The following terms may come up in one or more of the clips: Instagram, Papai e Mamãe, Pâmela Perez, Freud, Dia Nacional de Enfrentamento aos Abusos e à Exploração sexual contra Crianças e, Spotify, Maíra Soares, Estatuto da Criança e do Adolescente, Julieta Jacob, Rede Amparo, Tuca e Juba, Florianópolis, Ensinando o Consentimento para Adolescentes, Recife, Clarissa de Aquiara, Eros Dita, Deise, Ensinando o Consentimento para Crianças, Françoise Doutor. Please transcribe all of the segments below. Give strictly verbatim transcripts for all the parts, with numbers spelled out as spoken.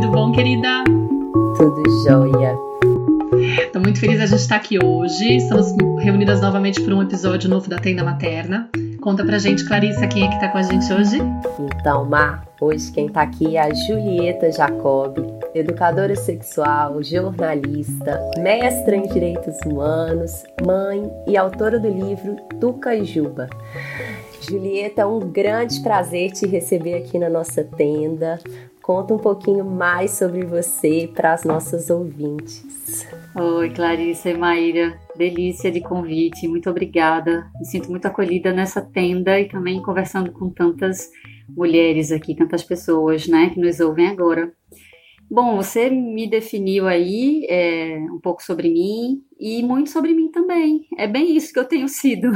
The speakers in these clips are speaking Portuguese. Tudo bom, querida? Tudo jóia. Estou muito feliz de a gente estar aqui hoje. Estamos reunidas novamente por um episódio novo da Tenda Materna. Conta pra gente, Clarissa, quem é que tá com a gente hoje? Então, Mar, hoje quem tá aqui é a Julieta Jacob, educadora sexual, jornalista, mestra em direitos humanos, mãe e autora do livro Tuca e Juba. Julieta, é um grande prazer te receber aqui na nossa tenda. Conta um pouquinho mais sobre você para as nossas ouvintes. Oi, Clarissa e Maíra. Delícia de convite, muito obrigada. Me sinto muito acolhida nessa tenda e também conversando com tantas mulheres aqui, tantas pessoas, né, que nos ouvem agora. Bom, você me definiu aí é, um pouco sobre mim e muito sobre mim também. É bem isso que eu tenho sido.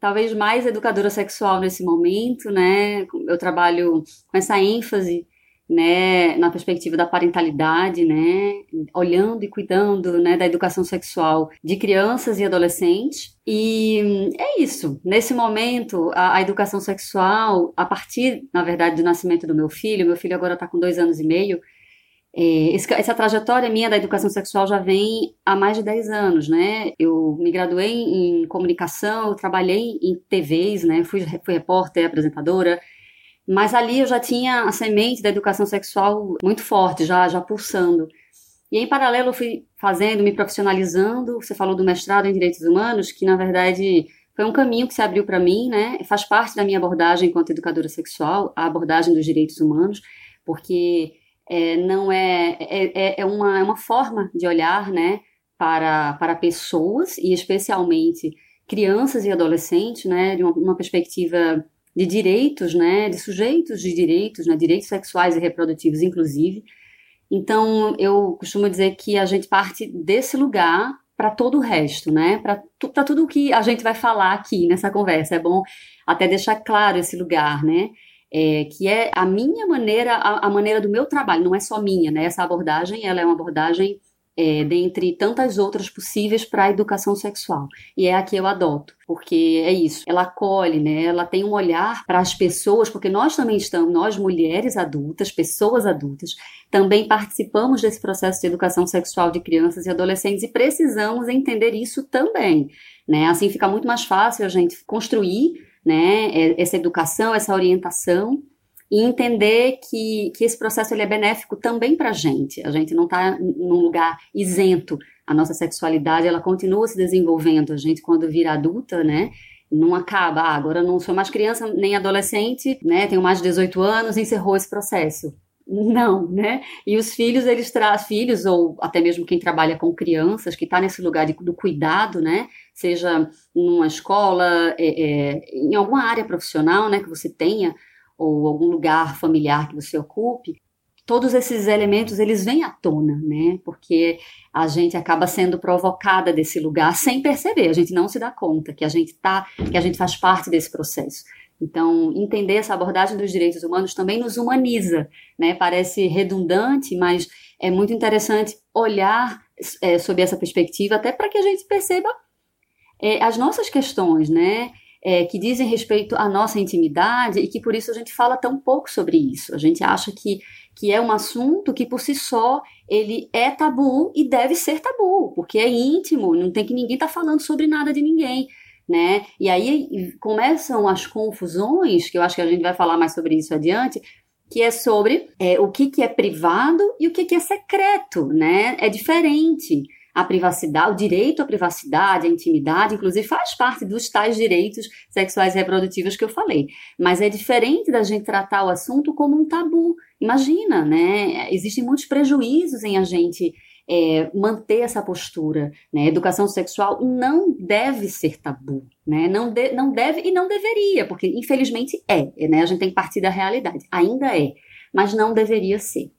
Talvez mais educadora sexual nesse momento, né? Eu trabalho com essa ênfase, né, na perspectiva da parentalidade, né, olhando e cuidando, né, da educação sexual de crianças e adolescentes. E é isso. Nesse momento, a, a educação sexual, a partir, na verdade, do nascimento do meu filho, meu filho agora está com dois anos e meio, é, esse, essa trajetória minha da educação sexual já vem há mais de dez anos, né? Eu me graduei em comunicação, eu trabalhei em T Vs, né? Fui, fui repórter, apresentadora, mas ali eu já tinha a semente da educação sexual muito forte, já, já pulsando. E em paralelo eu fui fazendo, me profissionalizando. Você falou do mestrado em Direitos Humanos, que na verdade foi um caminho que se abriu para mim, né? Faz parte da minha abordagem enquanto educadora sexual, a abordagem dos direitos humanos, porque... É, não é, é, é, uma, é uma forma de olhar, né, para, para pessoas, e especialmente crianças e adolescentes, né, de uma, uma perspectiva de direitos, né, de sujeitos de direitos, né, direitos sexuais e reprodutivos, inclusive. Então, eu costumo dizer que a gente parte desse lugar para todo o resto, né, para tu, para tudo o que a gente vai falar aqui nessa conversa. É bom até deixar claro esse lugar, né? É, que é a minha maneira, a, a maneira do meu trabalho, não é só minha, né? Essa abordagem, ela é uma abordagem é, dentre tantas outras possíveis para a educação sexual. E é a que eu adoto, porque é isso, ela acolhe, né? Ela tem um olhar para as pessoas, porque nós também estamos, nós mulheres adultas, pessoas adultas, também participamos desse processo de educação sexual de crianças e adolescentes e precisamos entender isso também, né? Assim fica muito mais fácil a gente construir, né, essa educação, essa orientação, e entender que, que esse processo ele é benéfico também para a gente. A gente não está num lugar isento. A nossa sexualidade, ela continua se desenvolvendo. A gente, quando vira adulta, né, não acaba. Ah, agora não sou mais criança nem adolescente, né, tenho mais de dezoito anos, encerrou esse processo. Não, né? E os filhos, eles trazem filhos, ou até mesmo quem trabalha com crianças, que está nesse lugar de, do cuidado, né? Seja numa escola, é, é, em alguma área profissional, né, que você tenha, ou algum lugar familiar que você ocupe, todos esses elementos, eles vêm à tona, né? Porque a gente acaba sendo provocada desse lugar sem perceber, a gente não se dá conta que a gente tá, que a gente faz parte desse processo. Então, entender essa abordagem dos direitos humanos também nos humaniza, né? Parece redundante, mas é muito interessante olhar é, sob essa perspectiva, até para que a gente perceba é, as nossas questões, né? É, que dizem respeito à nossa intimidade e que por isso a gente fala tão pouco sobre isso. A gente acha que, que é um assunto que por si só ele é tabu e deve ser tabu, porque é íntimo, não tem que ninguém estar tá falando sobre nada de ninguém. Né? E aí começam as confusões, que eu acho que a gente vai falar mais sobre isso adiante, que é sobre é, o que, que é privado e o que, que é secreto, né? É diferente. A privacidade, o direito à privacidade, à intimidade, inclusive faz parte dos tais direitos sexuais e reprodutivos que eu falei. Mas é diferente da gente tratar o assunto como um tabu. Imagina, né? Existem muitos prejuízos em a gente... É, manter essa postura, né? Educação sexual não deve ser tabu, né? Não, de, não deve e não deveria, porque infelizmente é, né? A gente tem que partir da realidade, ainda é, mas não deveria ser.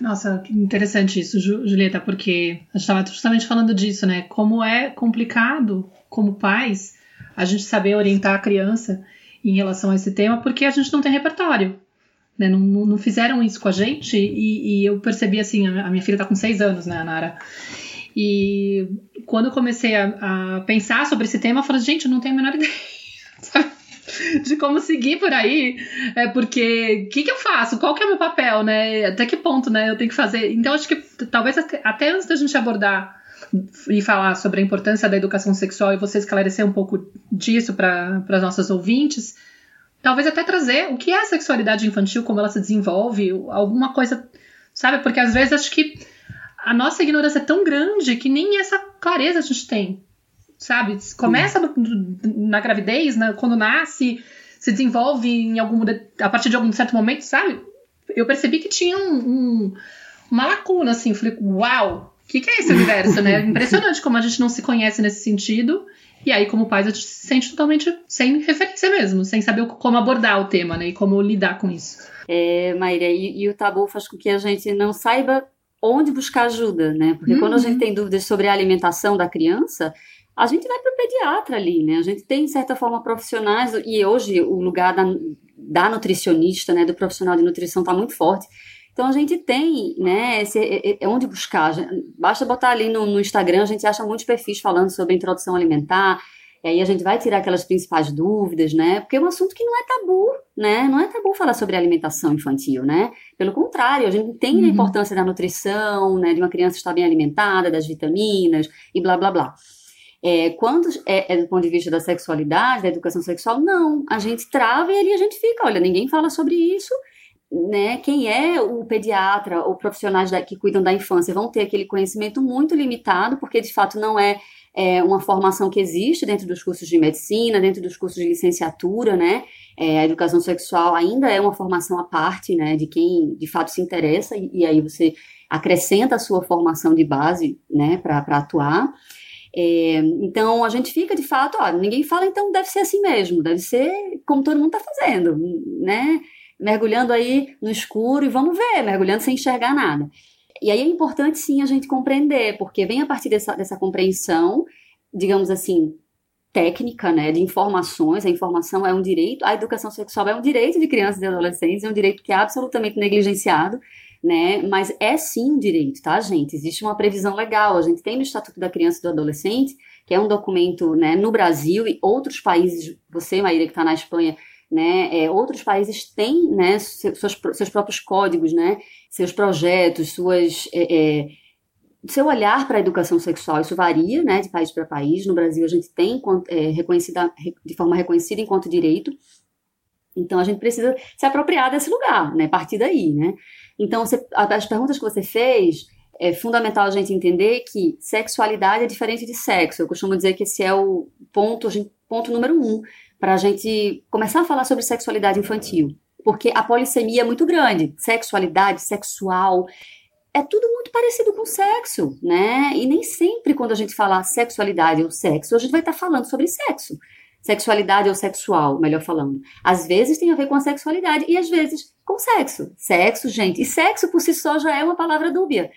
Nossa, que interessante isso, Julieta, porque a gente estava justamente falando disso, né? Como é complicado, como pais, a gente saber orientar a criança em relação a esse tema, porque a gente não tem repertório. Né, não, não fizeram isso com a gente e, e eu percebi assim, a minha filha está com seis anos, né, Nara? E quando eu comecei a, a pensar sobre esse tema, eu falei, gente, eu não tenho a menor ideia, sabe? de como seguir por aí, é porque o que, que eu faço? Qual que é o meu papel, né? Até que ponto, né, eu tenho que fazer? Então, acho que talvez até antes da gente abordar e falar sobre a importância da educação sexual e você esclarecer um pouco disso para as nossas ouvintes, talvez até trazer o que é a sexualidade infantil, como ela se desenvolve, alguma coisa, sabe? Porque às vezes acho que a nossa ignorância é tão grande que nem essa clareza a gente tem, sabe? Começa no, na gravidez, na, quando nasce, se desenvolve em algum, a partir de algum certo momento, sabe? Eu percebi que tinha um, um, uma lacuna, assim. Falei, uau, o que, que é esse universo, né? Impressionante como a gente não se conhece nesse sentido. E aí, como pais, a gente se sente totalmente sem referência mesmo, sem saber como abordar o tema, né? E como lidar com isso. É, Maíra, e, e o tabu faz com que a gente não saiba onde buscar ajuda, né? Porque uhum. quando a gente tem dúvidas sobre a alimentação da criança, a gente vai para o pediatra ali, né? A gente tem, de certa forma, profissionais, e hoje o lugar da, da nutricionista, né, do profissional de nutrição está muito forte. Então, a gente tem, né, esse, é, é onde buscar. Basta botar ali no, no Instagram, a gente acha muitos perfis falando sobre introdução alimentar, e aí a gente vai tirar aquelas principais dúvidas, né? Porque é um assunto que não é tabu, né? Não é tabu falar sobre alimentação infantil, né? Pelo contrário, a gente entende uhum. a importância da nutrição, né? De uma criança estar bem alimentada, das vitaminas e blá, blá, blá. É, quando é, é do ponto de vista da sexualidade, da educação sexual, não. A gente trava e ali a gente fica, olha, ninguém fala sobre isso, né? Quem é o pediatra ou profissionais da, que cuidam da infância vão ter aquele conhecimento muito limitado, porque de fato não é... É uma formação que existe dentro dos cursos de medicina, dentro dos cursos de licenciatura, né? É, a educação sexual ainda é uma formação à parte, né? De quem, de fato, se interessa e, e aí você acrescenta a sua formação de base, né? Para atuar. É, então, a gente fica, de fato, ó, ninguém fala, então deve ser assim mesmo, deve ser como todo mundo está fazendo, né? Mergulhando aí no escuro e vamos ver, mergulhando sem enxergar nada. E aí é importante, sim, a gente compreender, porque vem a partir dessa, dessa compreensão, digamos assim, técnica, né, de informações. A informação é um direito, a educação sexual é um direito de crianças e adolescentes, é um direito que é absolutamente negligenciado, né, mas é sim um direito, tá, gente? Existe uma previsão legal, a gente tem no Estatuto da Criança e do Adolescente, que é um documento, né, no Brasil e outros países, você, Maíra, que está na Espanha, né, é, outros países têm, né, seus, seus próprios códigos, né, seus projetos, suas, é, é, seu olhar para a educação sexual. Isso varia, né, de país para país. No Brasil a gente tem é, reconhecida, de forma reconhecida enquanto direito. Então a gente precisa se apropriar desse lugar, né, partir daí. Né? Então você, as perguntas que você fez, é fundamental a gente entender que sexualidade é diferente de sexo. Eu costumo dizer que esse é o ponto, ponto número um, para a gente começar a falar sobre sexualidade infantil. Porque a polissemia é muito grande. Sexualidade, sexual, é tudo muito parecido com sexo, né? E nem sempre quando a gente falar sexualidade ou sexo, a gente vai estar falando sobre sexo. Sexualidade ou sexual, melhor falando. Às vezes tem a ver com a sexualidade e às vezes com sexo. Sexo, gente. E sexo por si só já é uma palavra dúbia.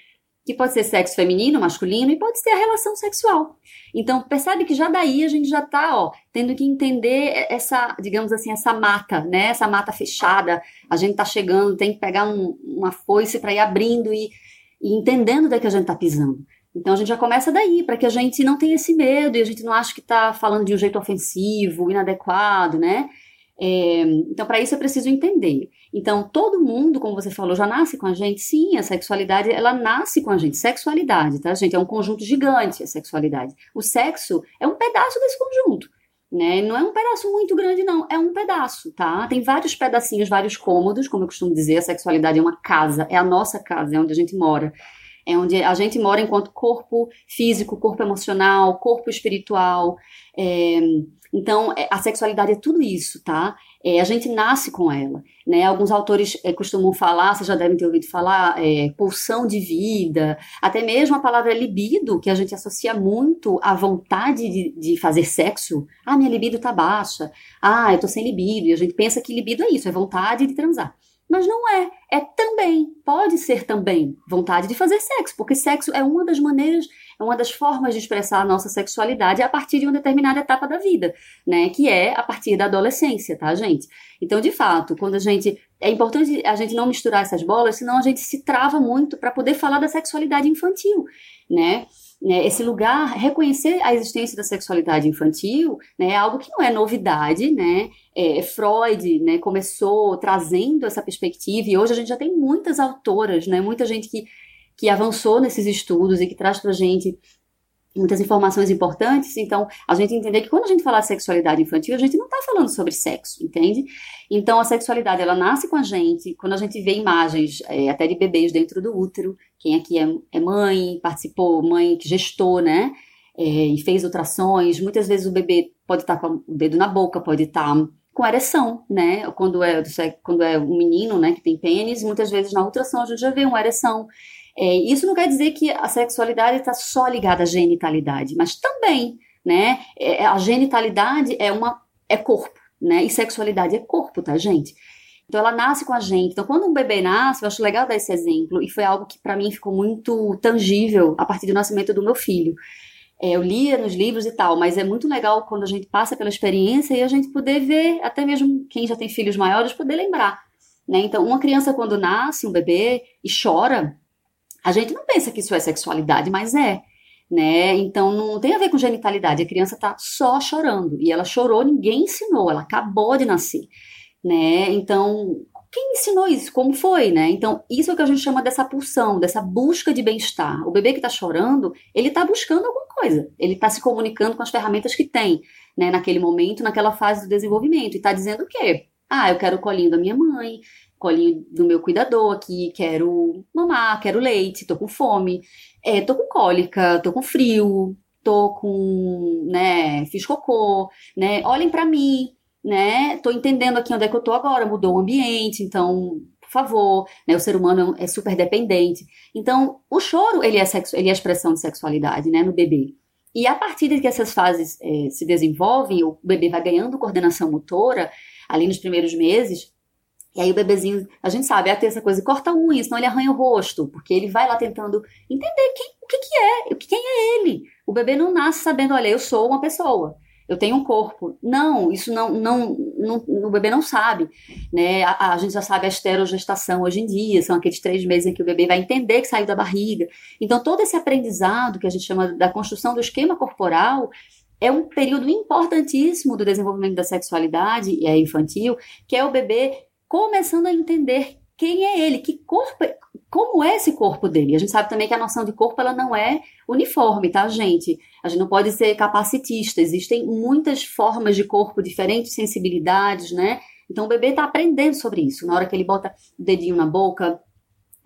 Que pode ser sexo feminino, masculino, e pode ser a relação sexual. Então, percebe que já daí a gente já tá, ó, tendo que entender essa, digamos assim, essa mata, né? Essa mata fechada, a gente tá chegando, tem que pegar um, uma foice para ir abrindo e, e entendendo onde é que a gente tá pisando. Então, a gente já começa daí, para que a gente não tenha esse medo, e a gente não ache que tá falando de um jeito ofensivo, inadequado, né? É, então, para isso é preciso entender. Então, todo mundo, como você falou, já nasce com a gente? Sim, a sexualidade, ela nasce com a gente. Sexualidade, tá, gente? É um conjunto gigante, a sexualidade. O sexo é um pedaço desse conjunto, né? Não é um pedaço muito grande, não. É um pedaço, tá? Tem vários pedacinhos, vários cômodos, como eu costumo dizer. A sexualidade é uma casa, é a nossa casa, é onde a gente mora. É onde a gente mora enquanto corpo físico, corpo emocional, corpo espiritual. É... Então, a sexualidade é tudo isso, tá? É, a gente nasce com ela, né? Alguns autores é, costumam falar, vocês já devem ter ouvido falar, é, pulsão de vida, até mesmo a palavra libido, que a gente associa muito à vontade de, de fazer sexo. Ah, minha libido tá baixa. Ah, eu tô sem libido. E a gente pensa que libido é isso, é vontade de transar. Mas não é. é também, pode ser também vontade de fazer sexo, porque sexo é uma das maneiras, é uma das formas de expressar a nossa sexualidade a partir de uma determinada etapa da vida, né, que é a partir da adolescência, tá, gente? Então, de fato, quando a gente, é importante a gente não misturar essas bolas, senão a gente se trava muito para poder falar da sexualidade infantil, né? Esse lugar, reconhecer a existência da sexualidade infantil, né, é algo que não é novidade, né? É, Freud, né, começou trazendo essa perspectiva e hoje a gente já tem muitas autoras, né, muita gente que, que avançou nesses estudos e que traz para a gente muitas informações importantes. Então, a gente entender que quando a gente fala de sexualidade infantil, a gente não está falando sobre sexo, entende? Então, a sexualidade, ela nasce com a gente, quando a gente vê imagens é, até de bebês dentro do útero. Quem aqui é, é mãe, participou, mãe que gestou, né? É, e fez ultrações. Muitas vezes o bebê pode estar com o dedo na boca, pode estar com ereção, né? Quando é, quando é um menino, né, que tem pênis, muitas vezes na ultrassom a gente já vê uma ereção. É, isso não quer dizer que a sexualidade está só ligada à genitalidade, mas também, né? É, a genitalidade é, uma, é corpo, né? E sexualidade é corpo, tá, gente? Então, ela nasce com a gente. Então, quando um bebê nasce, eu acho legal dar esse exemplo, e foi algo que, para mim, ficou muito tangível a partir do nascimento do meu filho. É, eu lia nos livros e tal, mas é muito legal quando a gente passa pela experiência e a gente poder ver, até mesmo quem já tem filhos maiores, poder lembrar, né? Então, uma criança, quando nasce, um bebê, e chora, a gente não pensa que isso é sexualidade, mas é, né? Então, não tem a ver com genitalidade. A criança tá só chorando, e ela chorou, ninguém ensinou, ela acabou de nascer, né? Então, quem ensinou isso? Como foi, né? Então, isso é o que a gente chama dessa pulsão, dessa busca de bem-estar. O bebê que está chorando, ele está buscando alguma coisa. Ele está se comunicando com as ferramentas que tem, né? Naquele momento, naquela fase do desenvolvimento. E está dizendo o quê? Ah, eu quero o colinho da minha mãe, colinho do meu cuidador aqui, quero mamar, quero leite, tô com fome, é, tô com cólica, tô com frio, tô com, né, fiz cocô, né, olhem pra mim, né, tô entendendo aqui onde é que eu tô agora, mudou o ambiente, então, por favor, né, o ser humano é super dependente. Então, o choro, ele é, sexo, ele é expressão de sexualidade, né, no bebê. E a partir de que essas fases é, se desenvolvem, o bebê vai ganhando coordenação motora, ali nos primeiros meses. E aí o bebezinho, a gente sabe, é ter essa coisa, corta a unha, senão ele arranha o rosto, porque ele vai lá tentando entender quem, o que, que é, quem é ele. O bebê não nasce sabendo, olha, eu sou uma pessoa, eu tenho um corpo. Não, isso não, não, não o bebê não sabe, né? A, a gente já sabe a esterogestação hoje em dia, são aqueles três meses em que o bebê vai entender que saiu da barriga. Então, todo esse aprendizado que a gente chama da construção do esquema corporal é um período importantíssimo do desenvolvimento da sexualidade e é infantil, que é o bebê começando a entender quem é ele, que corpo, como é esse corpo dele. A gente sabe também que a noção de corpo, ela não é uniforme, tá, gente? A gente não pode ser capacitista, existem muitas formas de corpo, diferentes sensibilidades, né? Então o bebê tá aprendendo sobre isso, na hora que ele bota o dedinho na boca,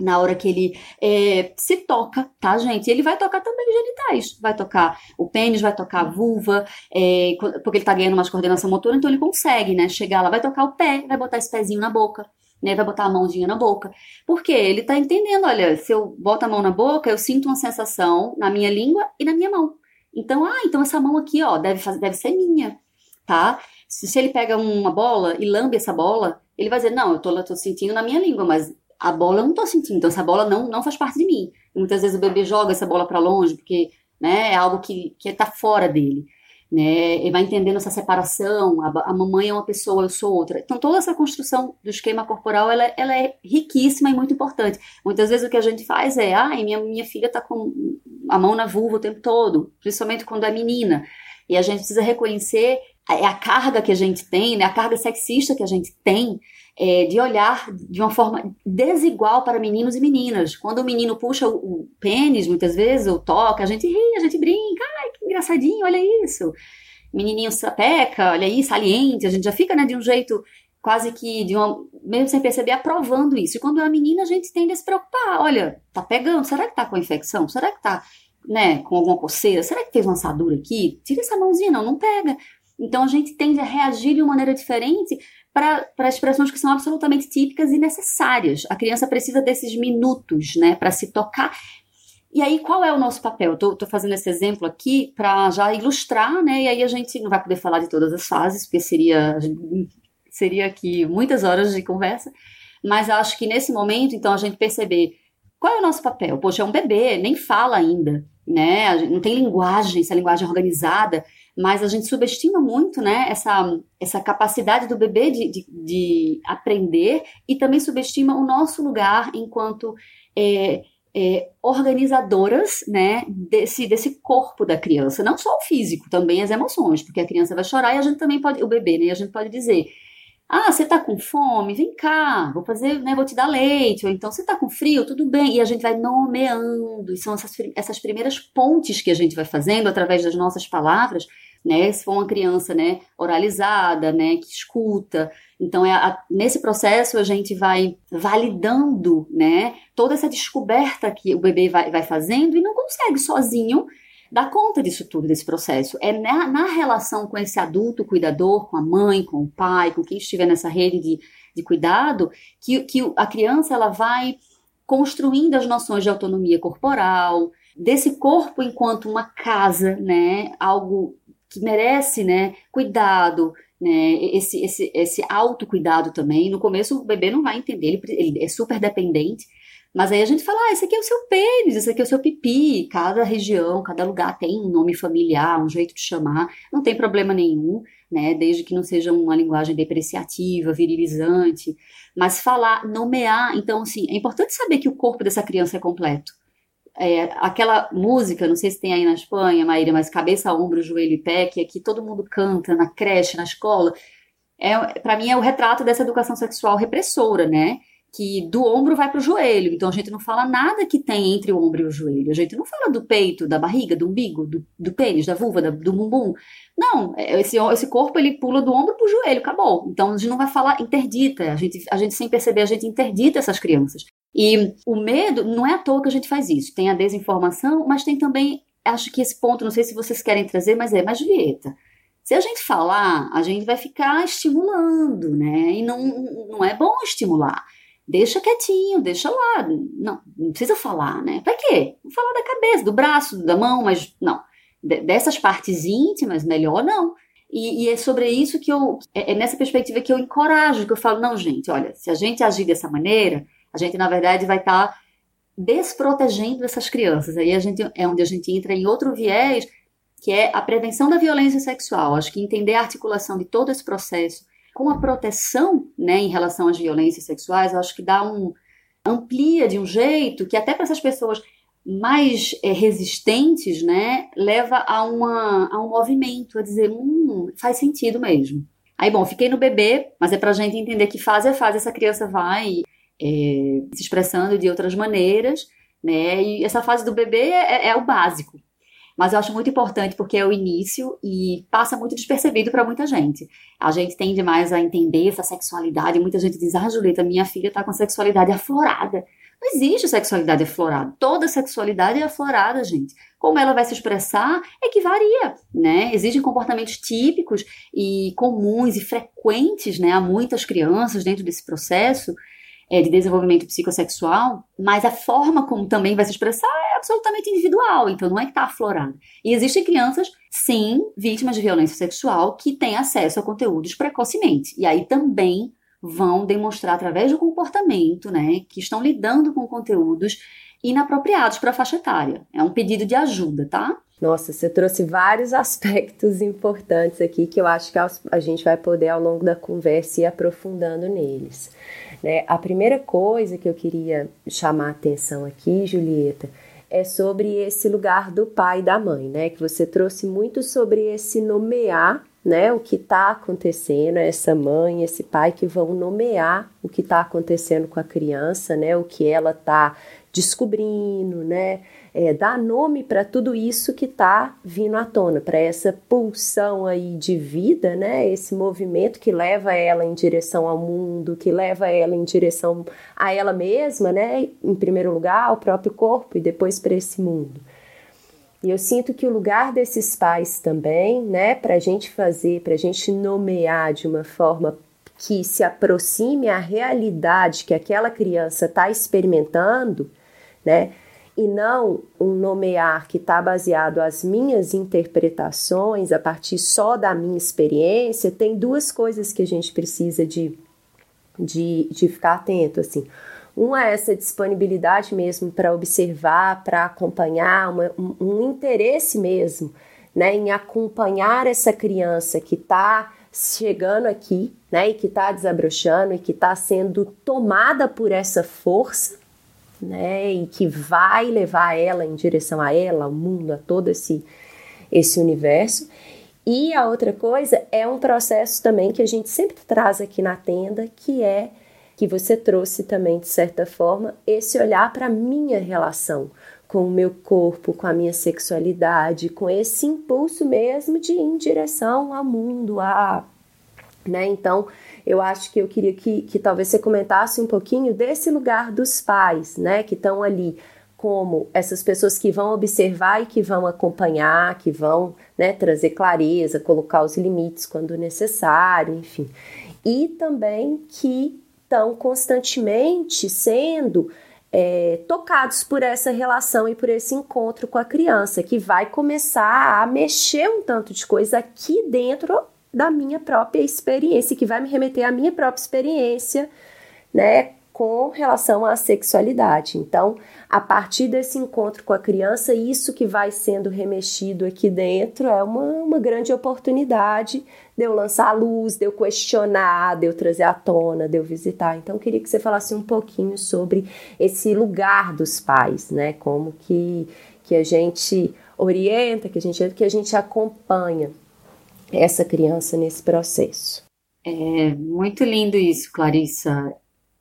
na hora que ele é, se toca, tá, gente? Ele vai tocar também os genitais, vai tocar o pênis, vai tocar a vulva, é, porque ele tá ganhando mais coordenação motora, então ele consegue, né, chegar lá, vai tocar o pé, vai botar esse pezinho na boca, né, vai botar a mãozinha na boca, porque ele tá entendendo, olha, se eu boto a mão na boca, eu sinto uma sensação na minha língua e na minha mão. Então, ah, então essa mão aqui, ó, deve, fazer, deve ser minha, tá? Se, se ele pega uma bola e lambe essa bola, ele vai dizer, não, eu tô, eu tô sentindo na minha língua, mas a bola eu não tô sentindo, então essa bola não, não faz parte de mim. E muitas vezes o bebê joga essa bola para longe, porque, né, é algo que, que tá fora dele, né? Ele vai entendendo essa separação, a, a mamãe é uma pessoa, eu sou outra. Então toda essa construção do esquema corporal, ela, ela é riquíssima e muito importante. Muitas vezes o que a gente faz é, ah, minha, minha filha tá com a mão na vulva o tempo todo, principalmente quando é menina. E a gente precisa reconhecer a, a carga que a gente tem, né, a carga sexista que a gente tem, É, de olhar de uma forma desigual para meninos e meninas. Quando o menino puxa o, o pênis, muitas vezes, ou toca, a gente ri, a gente brinca, ai, que engraçadinho, olha isso. Menininho sapeca, olha aí, saliente, a gente já fica, né, de um jeito quase que, de uma, mesmo sem perceber, aprovando isso. E quando é uma menina, a gente tende a se preocupar, olha, tá pegando, será que tá com infecção? Será que tá, né, com alguma coceira? Será que fez uma assadura aqui? Tira essa mãozinha, não, não pega. Então, a gente tende a reagir de uma maneira diferente para as expressões que são absolutamente típicas e necessárias. A criança precisa desses minutos, né, para se tocar. E aí, qual é o nosso papel? Estou fazendo esse exemplo aqui para já ilustrar, né, e aí a gente não vai poder falar de todas as fases, porque seria, seria aqui muitas horas de conversa, mas acho que nesse momento, então, a gente perceber qual é o nosso papel. Poxa, é um bebê, nem fala ainda, né? Não tem linguagem, essa linguagem organizada, mas a gente subestima muito, né, essa, essa capacidade do bebê de, de, de aprender, e também subestima o nosso lugar enquanto é, é, organizadoras, né, desse, desse corpo da criança, não só o físico, também as emoções, porque a criança vai chorar e a gente também pode, o bebê, né, a gente pode dizer: ah, você tá com fome? Vem cá, vou fazer, né, vou te dar leite. Ou então, você tá com frio? Tudo bem. E a gente vai nomeando. E são essas, essas primeiras pontes que a gente vai fazendo através das nossas palavras, né? Se for uma criança, né, oralizada, né, que escuta. Então, é a, nesse processo, a gente vai validando, né, toda essa descoberta que o bebê vai, vai fazendo e não consegue sozinho dar conta disso tudo, desse processo. É na, na relação com esse adulto cuidador, com a mãe, com o pai, com quem estiver nessa rede de, de cuidado, que, que a criança ela vai construindo as noções de autonomia corporal, desse corpo enquanto uma casa, né, algo que merece, né, cuidado, né, esse, esse, esse autocuidado também. No começo o bebê não vai entender, ele, ele é super dependente. Mas aí a gente fala: ah, esse aqui é o seu pênis, esse aqui é o seu pipi. Cada região, cada lugar tem um nome familiar, um jeito de chamar. Não tem problema nenhum, né? Desde que não seja uma linguagem depreciativa, virilizante. Mas falar, nomear. Então, assim, é importante saber que o corpo dessa criança é completo. É, aquela música, não sei se tem aí na Espanha, Maíra, mas cabeça, ombro, joelho e pé, que aqui todo mundo canta na creche, na escola. É, para mim é o retrato dessa educação sexual repressora, né? Que do ombro vai para o joelho, então a gente não fala nada que tem entre o ombro e o joelho, a gente não fala do peito, da barriga, do umbigo, do, do pênis, da vulva, da, do bumbum, não, esse, esse corpo ele pula do ombro para o joelho, acabou, então a gente não vai falar, interdita, a gente, a gente sem perceber, a gente interdita essas crianças, e o medo, não é à toa que a gente faz isso, tem a desinformação, mas tem também, acho que esse ponto, não sei se vocês querem trazer, mas é, mas Julieta, se a gente falar, a gente vai ficar estimulando, né, e não, não é bom estimular. Deixa quietinho, deixa lá, não, não precisa falar, né? Pra quê? Vou falar da cabeça, do braço, da mão, mas não. Dessas partes íntimas, melhor não. E, e é sobre isso que eu, é, é nessa perspectiva que eu encorajo, que eu falo, não, gente, olha, se a gente agir dessa maneira, a gente, na verdade, vai estar tá desprotegendo essas crianças. Aí a gente, é onde a gente entra em outro viés, que é a prevenção da violência sexual. Acho que entender a articulação de todo esse processo com a proteção, né, em relação às violências sexuais, eu acho que dá um... amplia de um jeito que até para essas pessoas mais é, resistentes, né, leva a, uma, a um movimento, a dizer, hum, faz sentido mesmo. Aí, bom, fiquei no bebê, mas é pra gente entender que fase a fase essa criança vai é, se expressando de outras maneiras, né, e essa fase do bebê é, é o básico. Mas eu acho muito importante porque é o início e passa muito despercebido para muita gente. A gente tende mais a entender essa sexualidade. Muita gente diz, ah, Julieta, minha filha está com sexualidade aflorada. Não existe sexualidade aflorada. Toda sexualidade é aflorada, gente. Como ela vai se expressar é que varia, né? Existem comportamentos típicos e comuns e frequentes, né? Há muitas crianças dentro desse processo é, de desenvolvimento psicossexual, mas a forma como também vai se expressar é absolutamente individual, então não é que está aflorado. E existem crianças, sim, vítimas de violência sexual, que têm acesso a conteúdos precocemente. E aí também vão demonstrar, através do comportamento, né, que estão lidando com conteúdos inapropriados para a faixa etária. É um pedido de ajuda, tá? Nossa, você trouxe vários aspectos importantes aqui que eu acho que a gente vai poder, ao longo da conversa, ir aprofundando neles. Né? A primeira coisa que eu queria chamar a atenção aqui, Julieta, é sobre esse lugar do pai e da mãe, né? Que você trouxe muito sobre esse nomear, né? O que está acontecendo, essa mãe, esse pai que vão nomear o que está acontecendo com a criança, né? O que ela está descobrindo, né? É, dar nome para tudo isso que está vindo à tona, para essa pulsão aí de vida, né? Esse movimento que leva ela em direção ao mundo, que leva ela em direção a ela mesma, né? Em primeiro lugar, ao próprio corpo e depois para esse mundo. E eu sinto que o lugar desses pais também, né? Para a gente fazer, para a gente nomear de uma forma que se aproxime à realidade que aquela criança está experimentando, né? E não um nomear que está baseado às minhas interpretações, a partir só da minha experiência. Tem duas coisas que a gente precisa de, de, de ficar atento, assim. Uma é essa disponibilidade mesmo para observar, para acompanhar, uma, um, um interesse mesmo, né, em acompanhar essa criança que está chegando aqui, né, e que está desabrochando, e que está sendo tomada por essa força, né, e que vai levar ela em direção a ela, ao mundo, a todo esse, esse universo. E a outra coisa é um processo também que a gente sempre traz aqui na tenda, que é que você trouxe também, de certa forma, esse olhar para a minha relação com o meu corpo, com a minha sexualidade, com esse impulso mesmo de ir em direção ao mundo, a, né? Então, eu acho que eu queria que, que talvez você comentasse um pouquinho desse lugar dos pais, né, que estão ali como essas pessoas que vão observar e que vão acompanhar, que vão, né, trazer clareza, colocar os limites quando necessário, enfim. E também que estão constantemente sendo é, tocados por essa relação e por esse encontro com a criança, que vai começar a mexer um tanto de coisa aqui dentro da minha própria experiência, que vai me remeter à minha própria experiência, né, com relação à sexualidade. Então, a partir desse encontro com a criança, isso que vai sendo remexido aqui dentro é uma, uma grande oportunidade de eu lançar a luz, de eu questionar, de eu trazer à tona, de eu visitar. Então, eu queria que você falasse um pouquinho sobre esse lugar dos pais, né? Como que, que a gente orienta, que a gente, que a gente acompanha essa criança nesse processo. É muito lindo isso, Clarissa.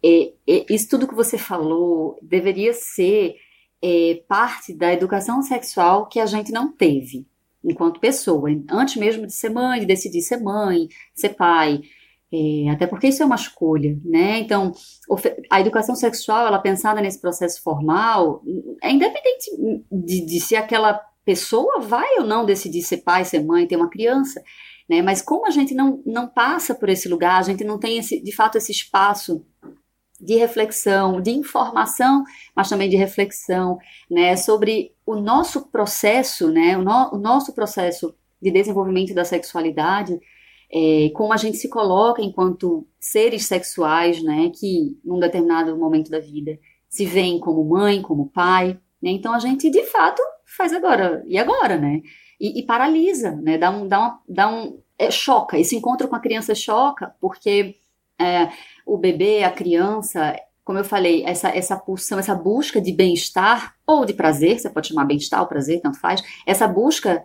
É, é, isso tudo que você falou deveria ser é, parte da educação sexual que a gente não teve enquanto pessoa, antes mesmo de ser mãe, de decidir ser mãe, ser pai, é, até porque isso é uma escolha, né? Então, a educação sexual, ela pensada nesse processo formal, é independente de, de se aquela pessoa vai ou não decidir ser pai, ser mãe, ter uma criança, né? Mas como a gente não, não passa por esse lugar, a gente não tem esse, de fato esse espaço de reflexão, de informação, mas também de reflexão, né, sobre o nosso processo, né, o, no, o nosso processo de desenvolvimento da sexualidade, é, como a gente se coloca enquanto seres sexuais, né, que num determinado momento da vida se veem como mãe, como pai, né, então a gente de fato faz agora, e agora, né, e, e paralisa, né, dá um, dá um, dá um é, choca, esse encontro com a criança choca, porque é, o bebê, a criança, como eu falei, essa, essa pulsão, essa busca de bem-estar ou de prazer, você pode chamar bem-estar ou prazer, tanto faz, essa busca,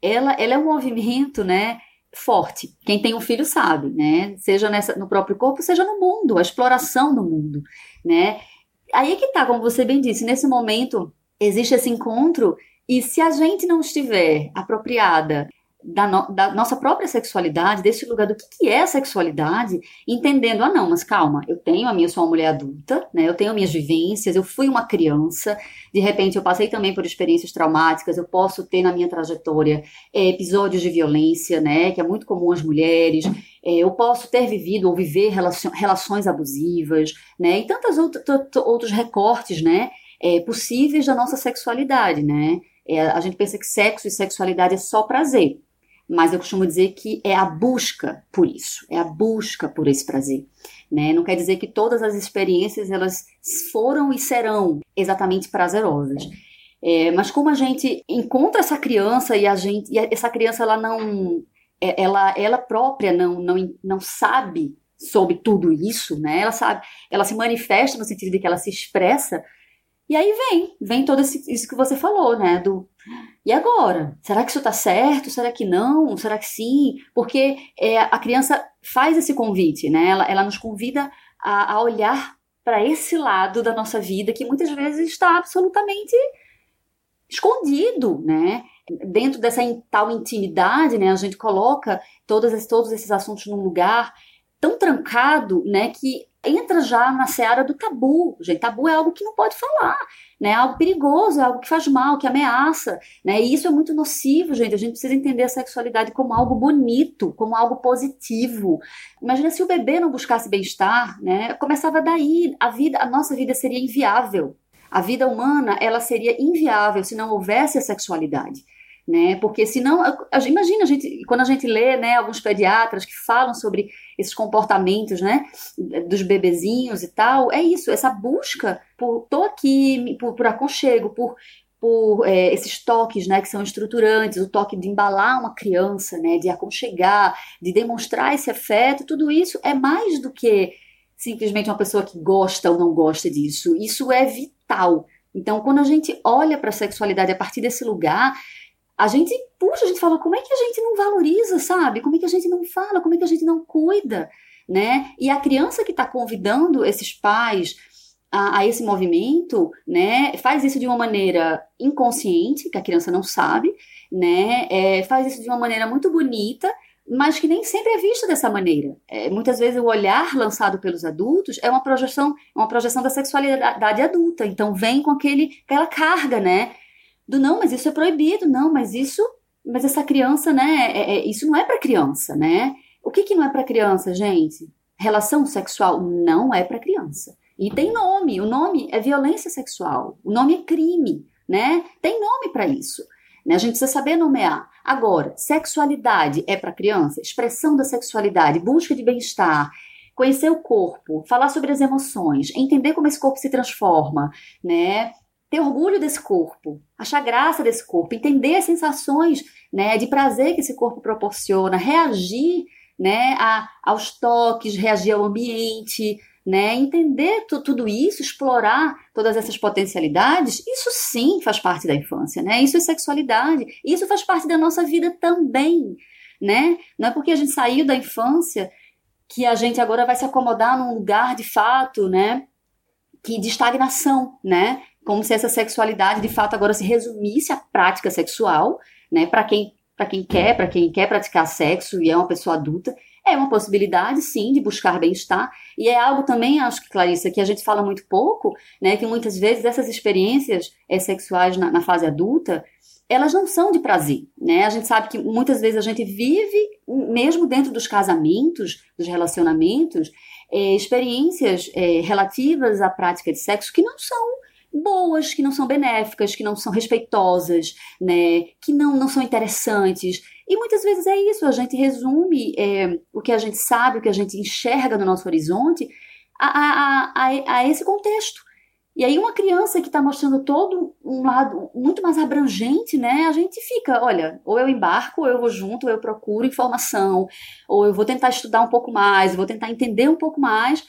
ela, ela é um movimento, né, forte. Quem tem um filho sabe, né, seja nessa, no próprio corpo, seja no mundo, a exploração do mundo, né. Aí é que tá, como você bem disse, nesse momento existe esse encontro e se a gente não estiver apropriada Da, no, da nossa própria sexualidade, desse lugar do que, que é a sexualidade, entendendo, ah não, mas calma, eu tenho a minha, eu sou uma mulher adulta, né, eu tenho minhas vivências, eu fui uma criança, de repente eu passei também por experiências traumáticas, eu posso ter na minha trajetória é, episódios de violência, né, que é muito comum às mulheres, é, eu posso ter vivido ou viver relacion, relações abusivas, né, e tantos outro, outros recortes, né, é, possíveis da nossa sexualidade, né, é, a gente pensa que sexo e sexualidade é só prazer, mas eu costumo dizer que é a busca por isso, é a busca por esse prazer, né? Não quer dizer que todas as experiências elas foram e serão exatamente prazerosas. É, mas como a gente encontra essa criança e a gente, e essa criança ela não, ela, ela própria não, não, não sabe sobre tudo isso, né? Ela sabe, ela se manifesta no sentido de que ela se expressa. E aí vem, vem todo esse, isso que você falou, né, do, e agora? Será que isso tá certo? Será que não? Será que sim? Porque é, a criança faz esse convite, né, ela, ela nos convida a, a olhar para esse lado da nossa vida que muitas vezes está absolutamente escondido, né, dentro dessa tal intimidade, né, a gente coloca todas, todos esses assuntos num lugar tão trancado, né, que entra já na seara do tabu, gente. Tabu é algo que não pode falar, né? É algo perigoso, é algo que faz mal, que ameaça, né? E isso é muito nocivo, gente. A gente precisa entender a sexualidade como algo bonito, como algo positivo. Imagina se o bebê não buscasse bem-estar, né? Começava daí, a vida, a nossa vida seria inviável. A vida humana, ela seria inviável se não houvesse a sexualidade, né? Porque senão, imagina, a gente, quando a gente lê, né, alguns pediatras que falam sobre esses comportamentos, né, dos bebezinhos e tal, é isso, essa busca por tô aqui, por, por aconchego, por... por é, esses toques, né, que são estruturantes, o toque de embalar uma criança, né, de aconchegar, de demonstrar esse afeto, tudo isso é mais do que simplesmente uma pessoa que gosta ou não gosta disso, isso é vital. Então, quando a gente olha para a sexualidade a partir desse lugar, a gente, puxa, a gente fala, como é que a gente não valoriza, sabe? Como é que a gente não fala? Como é que a gente não cuida, né? E a criança que está convidando esses pais a, a esse movimento, né, faz isso de uma maneira inconsciente, que a criança não sabe, né, é, faz isso de uma maneira muito bonita, mas que nem sempre é vista dessa maneira. É, muitas vezes o olhar lançado pelos adultos é uma projeção, uma projeção da sexualidade adulta, então vem com aquele, aquela carga, né, do não, mas isso é proibido, não, mas isso, mas essa criança, né, é, é, isso não é para criança, né, o que que não é para criança, gente? Relação sexual não é para criança. E tem nome, o nome é violência sexual, o nome é crime, né? Tem nome para isso, né? A gente precisa saber nomear. Agora, sexualidade é para criança? Expressão da sexualidade, busca de bem-estar, conhecer o corpo, falar sobre as emoções, entender como esse corpo se transforma, né? Ter orgulho desse corpo, achar graça desse corpo, entender as sensações, né, de prazer que esse corpo proporciona, reagir, né, a, aos toques, reagir ao ambiente... Né, entender t- tudo isso, explorar todas essas potencialidades, isso sim faz parte da infância, né? Isso é sexualidade, isso faz parte da nossa vida também, né? Não é porque a gente saiu da infância que a gente agora vai se acomodar num lugar de fato, né, que de estagnação, né? Como se essa sexualidade de fato agora se resumisse à prática sexual, né? Para quem, para quem quer, para quem quer praticar sexo e é uma pessoa adulta, é uma possibilidade, sim, de buscar bem-estar, e é algo também, acho que, Clarissa, que a gente fala muito pouco, né, que muitas vezes essas experiências é, sexuais na, na fase adulta, elas não são de prazer, né, a gente sabe que muitas vezes a gente vive, mesmo dentro dos casamentos, dos relacionamentos, é, experiências é, relativas à prática de sexo que não são boas, que não são benéficas, que não são respeitosas, né, que não, não são interessantes. E muitas vezes é isso, a gente resume é, o que a gente sabe, o que a gente enxerga no nosso horizonte a, a, a, a esse contexto. E aí uma criança que está mostrando todo um lado muito mais abrangente, né, a gente fica, olha, ou eu embarco, ou eu vou junto, ou eu procuro informação, ou eu vou tentar estudar um pouco mais, vou tentar entender um pouco mais,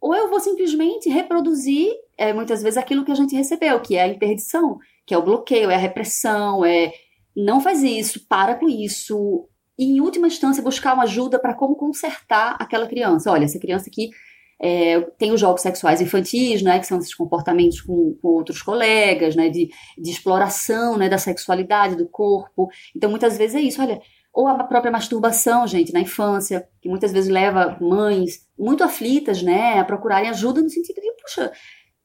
ou eu vou simplesmente reproduzir é, muitas vezes aquilo que a gente recebeu, que é a interdição, que é o bloqueio, é a repressão, é... não faz isso, para com isso, e em última instância buscar uma ajuda para como consertar aquela criança. Olha, essa criança aqui é, tem os jogos sexuais infantis, né, que são esses comportamentos com, com outros colegas, né, de, de exploração, né, da sexualidade, do corpo, então muitas vezes é isso, olha, ou a própria masturbação, gente, na infância, que muitas vezes leva mães muito aflitas, né, a procurarem ajuda no sentido de, puxa,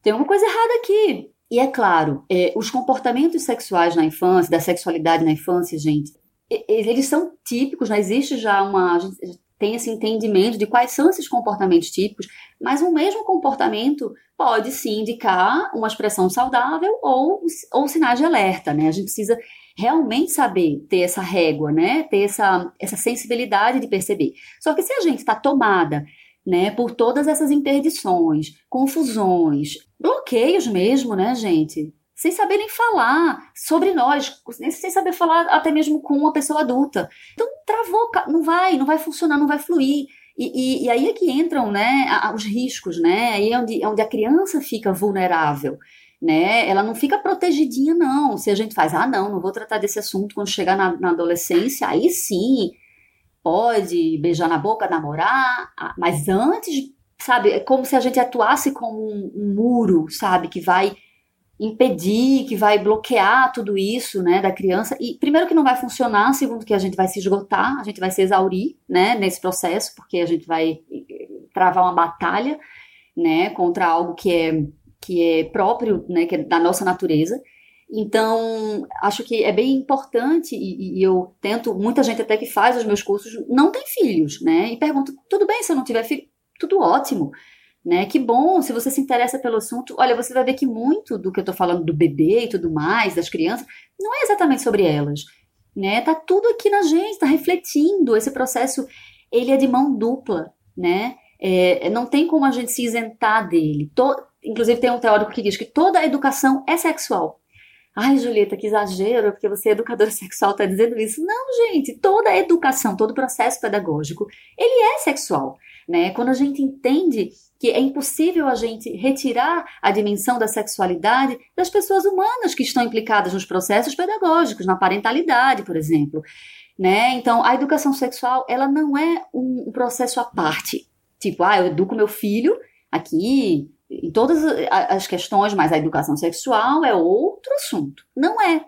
tem alguma coisa errada aqui. E é claro, é, os comportamentos sexuais na infância, da sexualidade na infância, gente, eles são típicos, né? Existe já uma... A gente tem esse entendimento de quais são esses comportamentos típicos, mas o mesmo comportamento pode sim indicar uma expressão saudável ou, ou sinais de alerta, né? A gente precisa realmente saber ter essa régua, né? Ter essa, essa sensibilidade de perceber. Só que se a gente está tomada... né, por todas essas interdições, confusões, bloqueios mesmo, né, gente? Sem saber nem falar sobre nós, nem sem saber falar até mesmo com uma pessoa adulta. Então, travou, não vai, não vai funcionar, não vai fluir. E, e, e aí é que entram, né, os riscos, né? Aí é onde, é onde a criança fica vulnerável, né? Ela não fica protegidinha, não. Se a gente faz, ah, não, não vou tratar desse assunto quando chegar na, na adolescência, aí sim... pode beijar na boca, namorar, mas antes, sabe, é como se a gente atuasse como um muro, sabe, que vai impedir, que vai bloquear tudo isso, né, da criança, e primeiro que não vai funcionar, segundo que a gente vai se esgotar, a gente vai se exaurir, né, nesse processo, porque a gente vai travar uma batalha, né, contra algo que é, que é próprio, né, que é da nossa natureza. Então, acho que é bem importante, e, e eu tento, muita gente até que faz os meus cursos, não tem filhos, né? E pergunto, tudo bem se eu não tiver filho? Tudo ótimo, né? Que bom, se você se interessa pelo assunto, olha, você vai ver que muito do que eu tô falando do bebê e tudo mais, das crianças, não é exatamente sobre elas, né? Tá tudo aqui na gente, tá refletindo, esse processo, ele é de mão dupla, né? É, não tem como a gente se isentar dele. Tô, inclusive tem um teórico que diz que toda a educação é sexual. Ai, Julieta, que exagero, porque você é educadora sexual, está dizendo isso. Não, gente, toda a educação, todo o processo pedagógico, ele é sexual, né? Quando a gente entende que é impossível a gente retirar a dimensão da sexualidade das pessoas humanas que estão implicadas nos processos pedagógicos, na parentalidade, por exemplo, né? Então, a educação sexual, ela não é um processo à parte. Tipo, ah, eu educo meu filho aqui, em todas as questões, mas a educação sexual é outro assunto. Não é.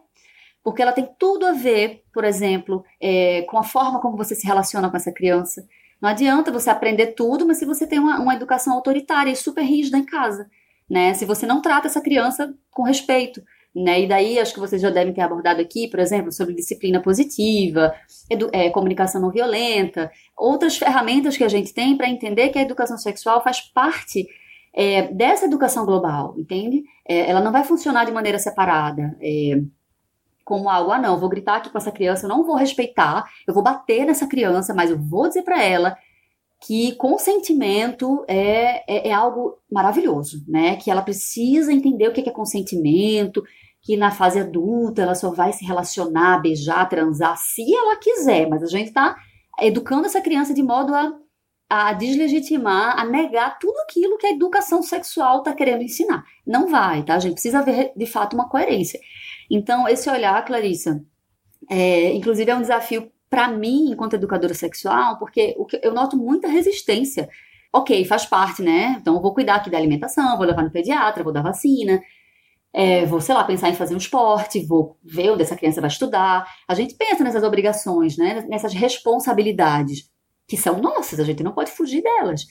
Porque ela tem tudo a ver, por exemplo, é, com a forma como você se relaciona com essa criança. Não adianta você aprender tudo, mas se você tem uma, uma educação autoritária e super rígida em casa, né? Se você não trata essa criança com respeito, né? E daí, acho que vocês já devem ter abordado aqui, por exemplo, sobre disciplina positiva, edu- é, comunicação não violenta, outras ferramentas que a gente tem para entender que a educação sexual faz parte é, dessa educação global, entende? É, ela não vai funcionar de maneira separada, é, como algo, ah não, vou gritar aqui com essa criança, eu não vou respeitar, eu vou bater nessa criança, mas eu vou dizer para ela que consentimento é, é, é algo maravilhoso, né? Que ela precisa entender o que é consentimento, que na fase adulta ela só vai se relacionar, beijar, transar, se ela quiser, mas a gente está educando essa criança de modo a, a deslegitimar, a negar tudo aquilo que a educação sexual está querendo ensinar. Não vai, tá? A gente precisa ver, de fato, uma coerência. Então, esse olhar, Clarissa, é, inclusive é um desafio para mim, enquanto educadora sexual, porque o que eu noto muita resistência. Ok, faz parte, né? Então, eu vou cuidar aqui da alimentação, vou levar no pediatra, vou dar vacina, é, vou, sei lá, pensar em fazer um esporte, vou ver onde essa criança vai estudar. A gente pensa nessas obrigações, né? Nessas responsabilidades, que são nossas, a gente não pode fugir delas.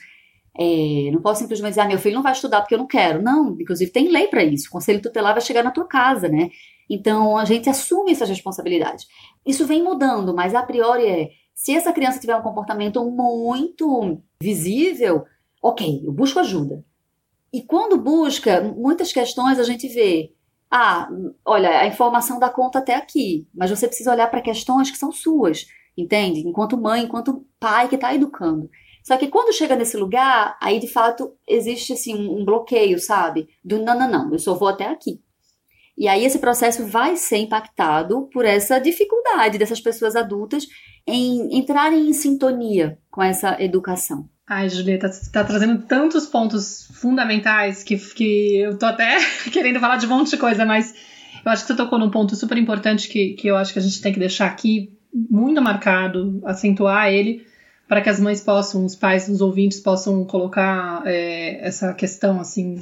É, não posso simplesmente dizer, ah, meu filho não vai estudar porque eu não quero. Não, inclusive tem lei para isso. O conselho tutelar vai chegar na tua casa, né? Então, a gente assume essas responsabilidades. Isso vem mudando, mas a priori é, se essa criança tiver um comportamento muito visível, ok, eu busco ajuda. E quando busca, muitas questões a gente vê, ah, olha, a informação dá conta até aqui, mas você precisa olhar para questões que são suas, entende? Enquanto mãe, enquanto pai que está educando. Só que quando chega nesse lugar, aí de fato existe assim, um bloqueio, sabe? Do não, não, não, eu só vou até aqui. E aí esse processo vai ser impactado por essa dificuldade dessas pessoas adultas em entrarem em sintonia com essa educação. Ai, Julieta, você tá trazendo tantos pontos fundamentais que, que eu tô até querendo falar de um monte de coisa, mas eu acho que você tocou num ponto super importante que, que eu acho que a gente tem que deixar aqui muito marcado, acentuar ele, para que as mães possam, os pais, os ouvintes possam colocar é, essa questão, assim,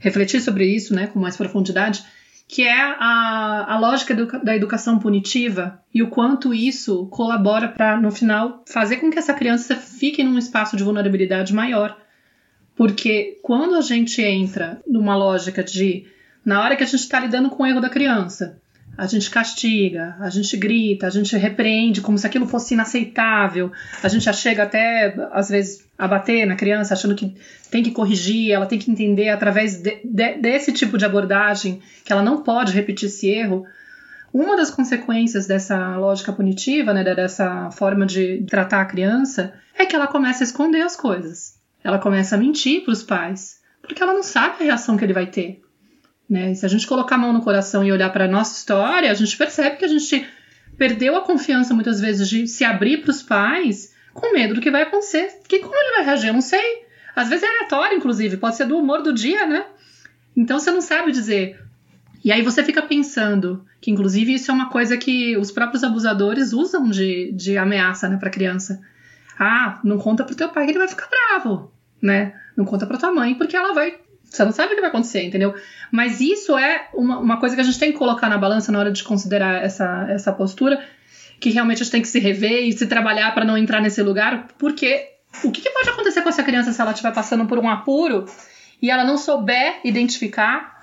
refletir sobre isso, né, com mais profundidade, que é a, a lógica do, da educação punitiva e o quanto isso colabora para, no final, fazer com que essa criança fique num espaço de vulnerabilidade maior. Porque quando a gente entra numa lógica de, na hora que a gente está lidando com o erro da criança, a gente castiga, a gente grita, a gente repreende como se aquilo fosse inaceitável, a gente já chega até, às vezes, a bater na criança, achando que tem que corrigir, ela tem que entender através de, de, desse tipo de abordagem que ela não pode repetir esse erro. Uma das consequências dessa lógica punitiva, né, dessa forma de tratar a criança, é que ela começa a esconder as coisas. Ela começa a mentir para os pais, porque ela não sabe a reação que ele vai ter. Né? Se a gente colocar a mão no coração e olhar para a nossa história, a gente percebe que a gente perdeu a confiança muitas vezes de se abrir para os pais com medo do que vai acontecer. Que como ele vai reagir? Eu não sei. Às vezes é aleatório, inclusive. Pode ser do humor do dia, né? Então você não sabe dizer. E aí você fica pensando que, inclusive, isso é uma coisa que os próprios abusadores usam de, de ameaça, né, para a criança. Ah, não conta para o teu pai que ele vai ficar bravo, né? Não conta para tua mãe porque ela vai... Você não sabe o que vai acontecer, entendeu? Mas isso é uma, uma coisa que a gente tem que colocar na balança na hora de considerar essa, essa postura, que realmente a gente tem que se rever e se trabalhar para não entrar nesse lugar, porque o que, que pode acontecer com essa criança se ela estiver passando por um apuro e ela não souber identificar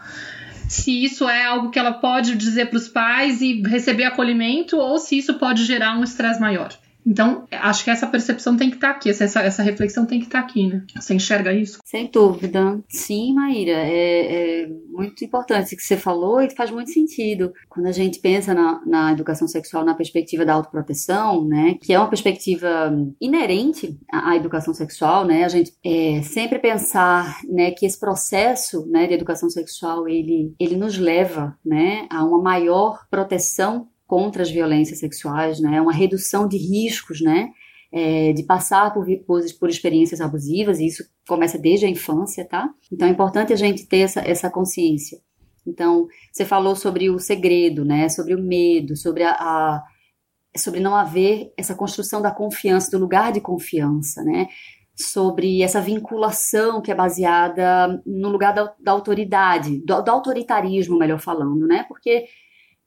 se isso é algo que ela pode dizer para os pais e receber acolhimento ou se isso pode gerar um estresse maior. Então, acho que essa percepção tem que estar aqui, essa, essa reflexão tem que estar aqui, né? Você enxerga isso? Sem dúvida. Sim, Maíra, é, é muito importante o que você falou e faz muito sentido. Quando a gente pensa na, na educação sexual na perspectiva da autoproteção, né, que é uma perspectiva inerente à, à educação sexual, né, a gente é, sempre pensar, né, que esse processo, né, de educação sexual, ele, ele nos leva, né, a uma maior proteção contra as violências sexuais, né, uma redução de riscos, né, é, de passar por, por experiências abusivas, e isso começa desde a infância, tá? Então é importante a gente ter essa, essa consciência. Então, você falou sobre o segredo, né, sobre o medo, sobre a, a sobre não haver essa construção da confiança, do lugar de confiança, né, sobre essa vinculação que é baseada no lugar da, da autoridade, do, do autoritarismo, melhor falando, né, porque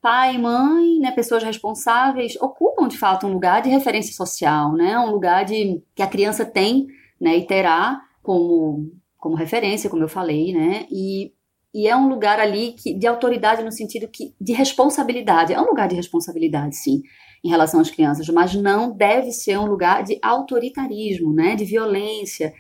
pai, mãe, né, pessoas responsáveis ocupam, de fato, um lugar de referência social, né, um lugar de, que a criança tem, né, e terá como, como referência, como eu falei, né, e, e é um lugar ali que, de autoridade no sentido que, de responsabilidade, é um lugar de responsabilidade, sim, em relação às crianças, mas não deve ser um lugar de autoritarismo, né, de violência,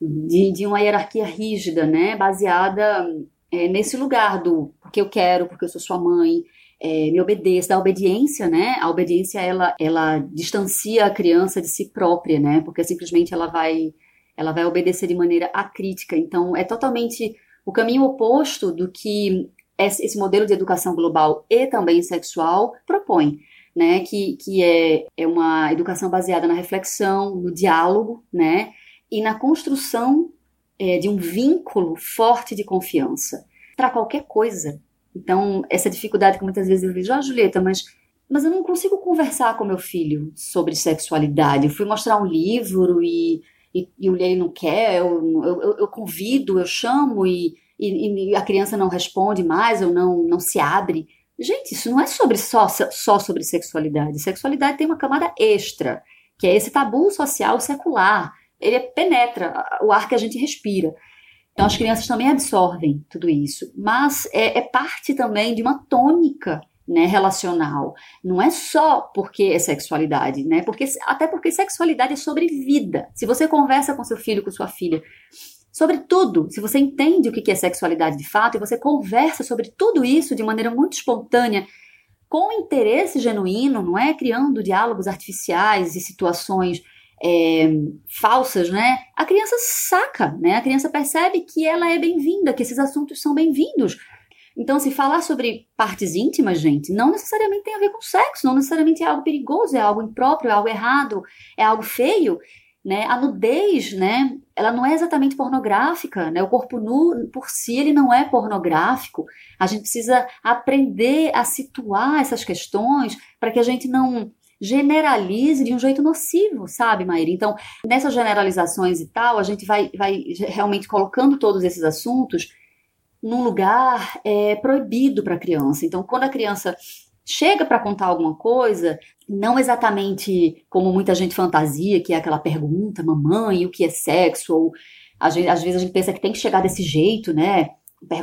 de, de uma hierarquia rígida, né, baseada é, nesse lugar do porque eu quero, porque eu sou sua mãe, É, me obedeça, da obediência, né? A obediência, ela, ela distancia a criança de si própria, né? Porque simplesmente ela vai, ela vai obedecer de maneira acrítica. Então, é totalmente o caminho oposto do que esse modelo de educação global e também sexual propõe, né? Que, que é, é uma educação baseada na reflexão, no diálogo, né? E na construção é, de um vínculo forte de confiança para qualquer coisa. Então, essa dificuldade que muitas vezes eu vejo, ah, Julieta, mas, mas eu não consigo conversar com meu filho sobre sexualidade. Eu fui mostrar um livro e, e, e o ele não quer, eu, eu, eu convido, eu chamo e, e, e a criança não responde mais, ou não, não se abre. Gente, isso não é sobre só, só sobre sexualidade. Sexualidade tem uma camada extra, que é esse tabu social secular. Ele penetra o ar que a gente respira. Então, as crianças também absorvem tudo isso, mas é, é parte também de uma tônica, né, relacional. Não é só porque é sexualidade, né? Porque, até porque sexualidade é sobre vida. Se você conversa com seu filho, com sua filha, sobre tudo, se você entende o que é sexualidade de fato, e você conversa sobre tudo isso de maneira muito espontânea, com interesse genuíno, não é? Criando diálogos artificiais e situações É, falsas, né? A criança saca, né? A criança percebe que ela é bem-vinda, que esses assuntos são bem-vindos. Então, se falar sobre partes íntimas, gente, não necessariamente tem a ver com sexo, não necessariamente é algo perigoso, é algo impróprio, é algo errado, é algo feio, né? A nudez, né? Ela não é exatamente pornográfica, né? O corpo nu, por si, ele não é pornográfico. A gente precisa aprender a situar essas questões para que a gente não generalize de um jeito nocivo, sabe, Maíra? Então, nessas generalizações e tal, a gente vai, vai realmente colocando todos esses assuntos num lugar é, proibido para a criança. Então, quando a criança chega para contar alguma coisa, não exatamente como muita gente fantasia, que é aquela pergunta, mamãe, o que é sexo? Ou a gente, às vezes a gente pensa que tem que chegar desse jeito, né?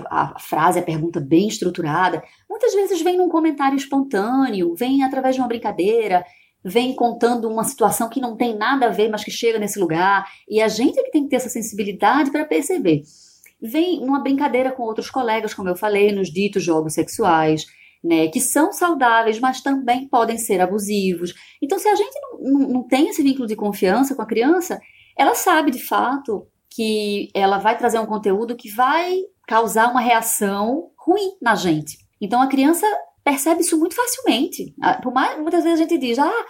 A frase, a pergunta bem estruturada, muitas vezes vem num comentário espontâneo, vem através de uma brincadeira, vem contando uma situação que não tem nada a ver, mas que chega nesse lugar, e a gente é que tem que ter essa sensibilidade para perceber. Vem uma brincadeira com outros colegas, como eu falei, nos ditos jogos sexuais, né, que são saudáveis, mas também podem ser abusivos. Então, se a gente não, não, não tem esse vínculo de confiança com a criança, ela sabe, de fato, que ela vai trazer um conteúdo que vai causar uma reação ruim na gente. Então, a criança percebe isso muito facilmente. Por mais, muitas vezes a gente diz, ah,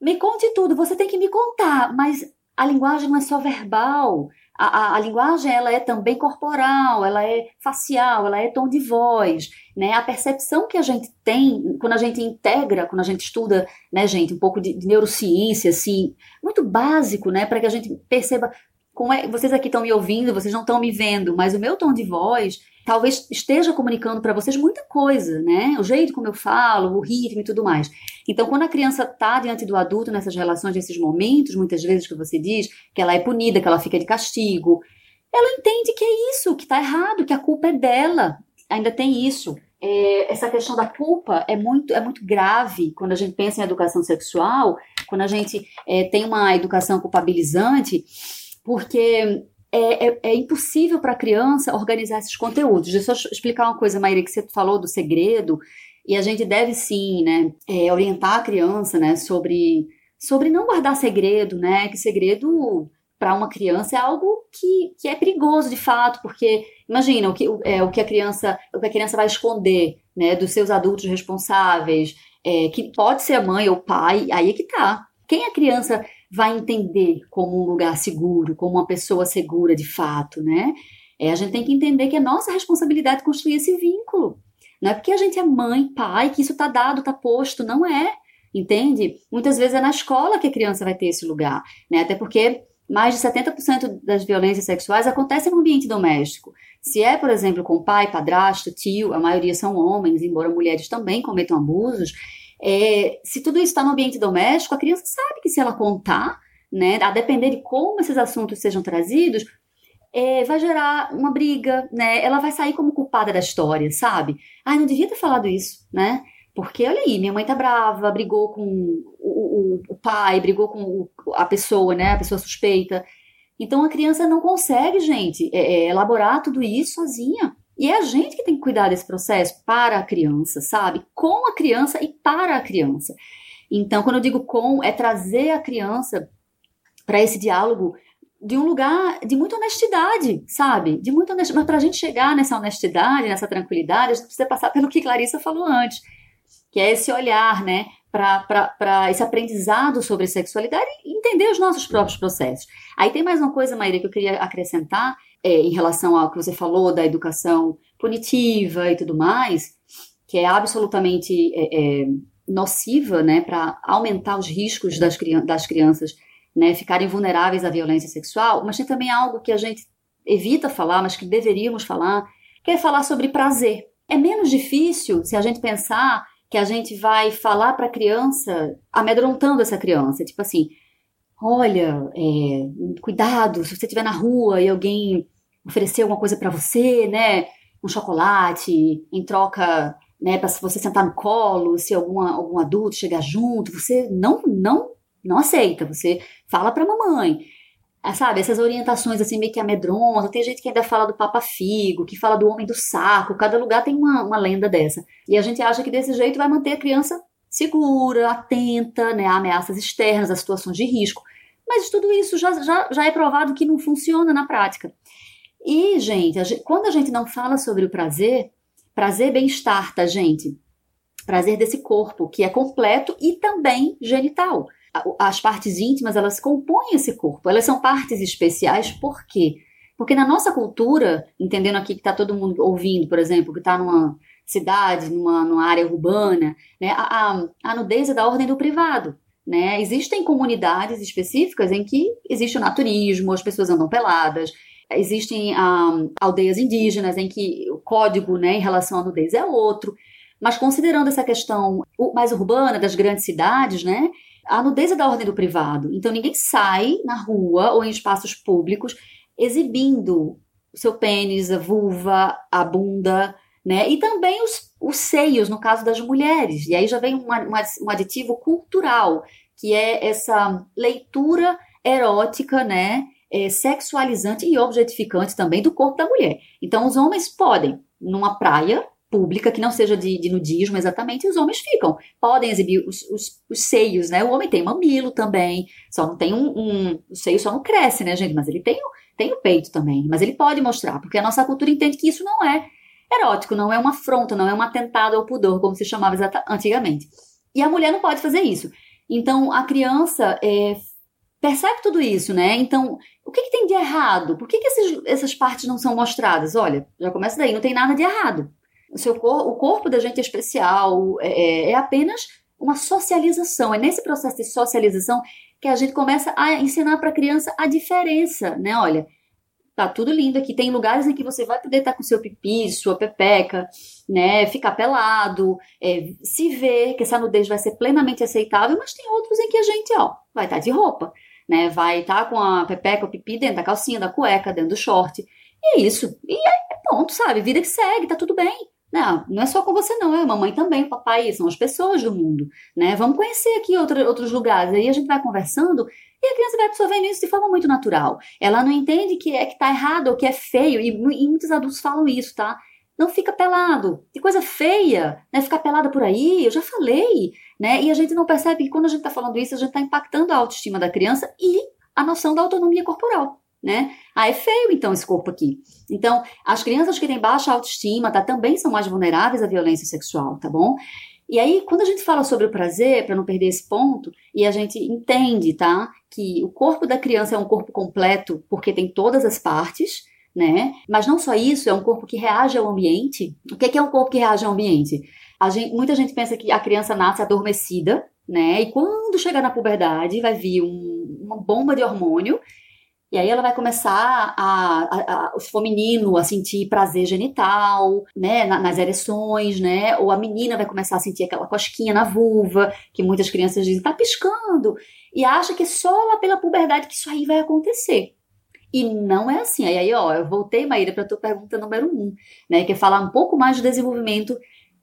me conte tudo, você tem que me contar, mas a linguagem não é só verbal, a, a, a linguagem, ela é também corporal, ela é facial, ela é tom de voz, né? A percepção que a gente tem, quando a gente integra, quando a gente estuda, né, gente, um pouco de, de neurociência, assim, muito básico, né, para que a gente perceba. Como é, vocês aqui estão me ouvindo, vocês não estão me vendo, mas o meu tom de voz talvez esteja comunicando para vocês muita coisa, né? O jeito como eu falo, o ritmo e tudo mais. Então, quando a criança está diante do adulto nessas relações, nesses momentos, muitas vezes que você diz que ela é punida, que ela fica de castigo, ela entende que é isso, que está errado, que a culpa é dela. Ainda tem isso. é, essa questão da culpa é muito, é muito grave quando a gente pensa em educação sexual, quando a gente é, tem uma educação culpabilizante, porque é, é, é impossível para a criança organizar esses conteúdos. Deixa eu explicar uma coisa, Maíra, que você falou do segredo, e a gente deve sim, né, é, orientar a criança, né, sobre, sobre não guardar segredo, né, que segredo para uma criança é algo que, que é perigoso de fato, porque imagina o que, o, é, o que a criança, o que a criança vai esconder, né, dos seus adultos responsáveis, é, que pode ser a mãe ou o pai, aí é que tá. Quem a criança vai entender como um lugar seguro, como uma pessoa segura de fato, né? É, a gente tem que entender que é nossa responsabilidade construir esse vínculo. Não é porque a gente é mãe, pai, que isso tá dado, tá posto, não é, entende? Muitas vezes é na escola que a criança vai ter esse lugar, né? Até porque mais de setenta por cento das violências sexuais acontecem no ambiente doméstico. Se é, por exemplo, com pai, padrasto, tio, a maioria são homens, embora mulheres também cometam abusos, é, se tudo isso está no ambiente doméstico, a criança sabe que se ela contar, né, a depender de como esses assuntos sejam trazidos, é, vai gerar uma briga, né? Ela vai sair como culpada da história, sabe? Ai, não devia ter falado isso, né? Porque, olha aí, minha mãe tá brava, brigou com o, o, o pai, brigou com o, a pessoa, né, a pessoa suspeita. Então, a criança não consegue, gente, é, é, elaborar tudo isso sozinha. E é a gente que tem que cuidar desse processo para a criança, sabe? Com a criança e para a criança. Então, quando eu digo com, é trazer a criança para esse diálogo de um lugar de muita honestidade, sabe? De muita honestidade. Mas para a gente chegar nessa honestidade, nessa tranquilidade, a gente precisa passar pelo que Clarissa falou antes, que é esse olhar, né, para esse aprendizado sobre sexualidade e entender os nossos próprios processos. Aí tem mais uma coisa, Maíra, que eu queria acrescentar é, em relação ao que você falou da educação punitiva e tudo mais, que é absolutamente é, é, nociva, né, para aumentar os riscos das, das crianças, né, ficarem vulneráveis à violência sexual, mas tem também algo que a gente evita falar, mas que deveríamos falar, que é falar sobre prazer. É menos difícil se a gente pensar que a gente vai falar para a criança, amedrontando essa criança, tipo assim, olha, é, cuidado, se você estiver na rua e alguém oferecer alguma coisa para você, né, um chocolate, em troca, né, para você sentar no colo, se alguma, algum adulto chegar junto, você não, não, não aceita, você fala para a mamãe, ah, sabe, essas orientações assim meio que amedrontam, tem gente que ainda fala do Papa Figo, que fala do homem do saco, cada lugar tem uma, uma lenda dessa, e a gente acha que desse jeito vai manter a criança segura, atenta, né, a ameaças externas, a situações de risco, mas tudo isso já, já, já é provado que não funciona na prática. E gente, a gente, quando a gente não fala sobre o prazer, prazer bem-estar, tá gente? Prazer desse corpo, que é completo e também genital. As partes íntimas, elas compõem esse corpo, elas são partes especiais, por quê? Porque na nossa cultura, entendendo aqui que está todo mundo ouvindo, por exemplo, que está numa cidade, numa, numa área urbana, né, a, a, a nudez é da ordem do privado, né? Existem comunidades específicas em que existe o naturismo, as pessoas andam peladas, existem a, aldeias indígenas em que o código, né, em relação à nudez é outro, mas considerando essa questão mais urbana das grandes cidades, né, a nudez é da ordem do privado, então ninguém sai na rua ou em espaços públicos exibindo o seu pênis, a vulva, a bunda, né? E também os, os seios, no caso das mulheres. E aí já vem uma, uma, um aditivo cultural, que é essa leitura erótica, né? É, sexualizante e objetificante também do corpo da mulher. Então os homens podem, numa praia pública, que não seja de, de nudismo exatamente, os homens ficam, podem exibir os, os, os seios, né, o homem tem mamilo também, só não tem um, um o seio só não cresce, né, gente, mas ele tem, tem o peito também, mas ele pode mostrar, porque a nossa cultura entende que isso não é erótico, não é uma afronta, não é um atentado ao pudor, como se chamava antigamente, e a mulher não pode fazer isso, então a criança é, percebe tudo isso, né, então o que, que tem de errado, por que, que esses, essas partes não são mostradas? Olha, já começa daí, não tem nada de errado. O, seu cor, o corpo da gente é especial, é, é apenas uma socialização. É nesse processo de socialização que a gente começa a ensinar para a criança a diferença, né? Olha, tá tudo lindo aqui. Tem lugares em que você vai poder estar com seu pipi, sua pepeca, né? Ficar pelado, é, se ver, que essa nudez vai ser plenamente aceitável, mas tem outros em que a gente, ó, vai estar de roupa, né? Vai estar com a pepeca, o pipi dentro da calcinha, da cueca, dentro do short. E é isso. E é ponto, sabe? Vida que segue, tá tudo bem. Não, não é só com você não, é a mamãe também, o papai, são as pessoas do mundo, né? Vamos conhecer aqui outro, outros lugares, aí a gente vai conversando e a criança vai absorvendo isso de forma muito natural. Ela não entende que é que tá errado ou que é feio, e, e muitos adultos falam isso, tá? Não fica pelado, que coisa feia, né? Ficar pelada por aí, eu já falei, né? E a gente não percebe que quando a gente tá falando isso, a gente tá impactando a autoestima da criança e a noção da autonomia corporal, né? Ah, é feio então esse corpo aqui. Então, as crianças que têm baixa autoestima, tá, também são mais vulneráveis à violência sexual, tá bom? E aí, quando a gente fala sobre o prazer, para não perder esse ponto, e a gente entende, tá, que o corpo da criança é um corpo completo porque tem todas as partes, né? Mas não só isso, é um corpo que reage ao ambiente. O que é, que é um corpo que reage ao ambiente? A gente, muita gente pensa que a criança nasce adormecida, né? E quando chegar na puberdade, vai vir um, uma bomba de hormônio. E aí ela vai começar, a, a, a, se for menino, a sentir prazer genital, né, nas ereções, né, ou a menina vai começar a sentir aquela cosquinha na vulva, que muitas crianças dizem, tá piscando, e acha que é só lá pela puberdade que isso aí vai acontecer. E não é assim. Aí, ó, eu voltei, Maíra, pra tua pergunta número um, né, que é falar um pouco mais do desenvolvimento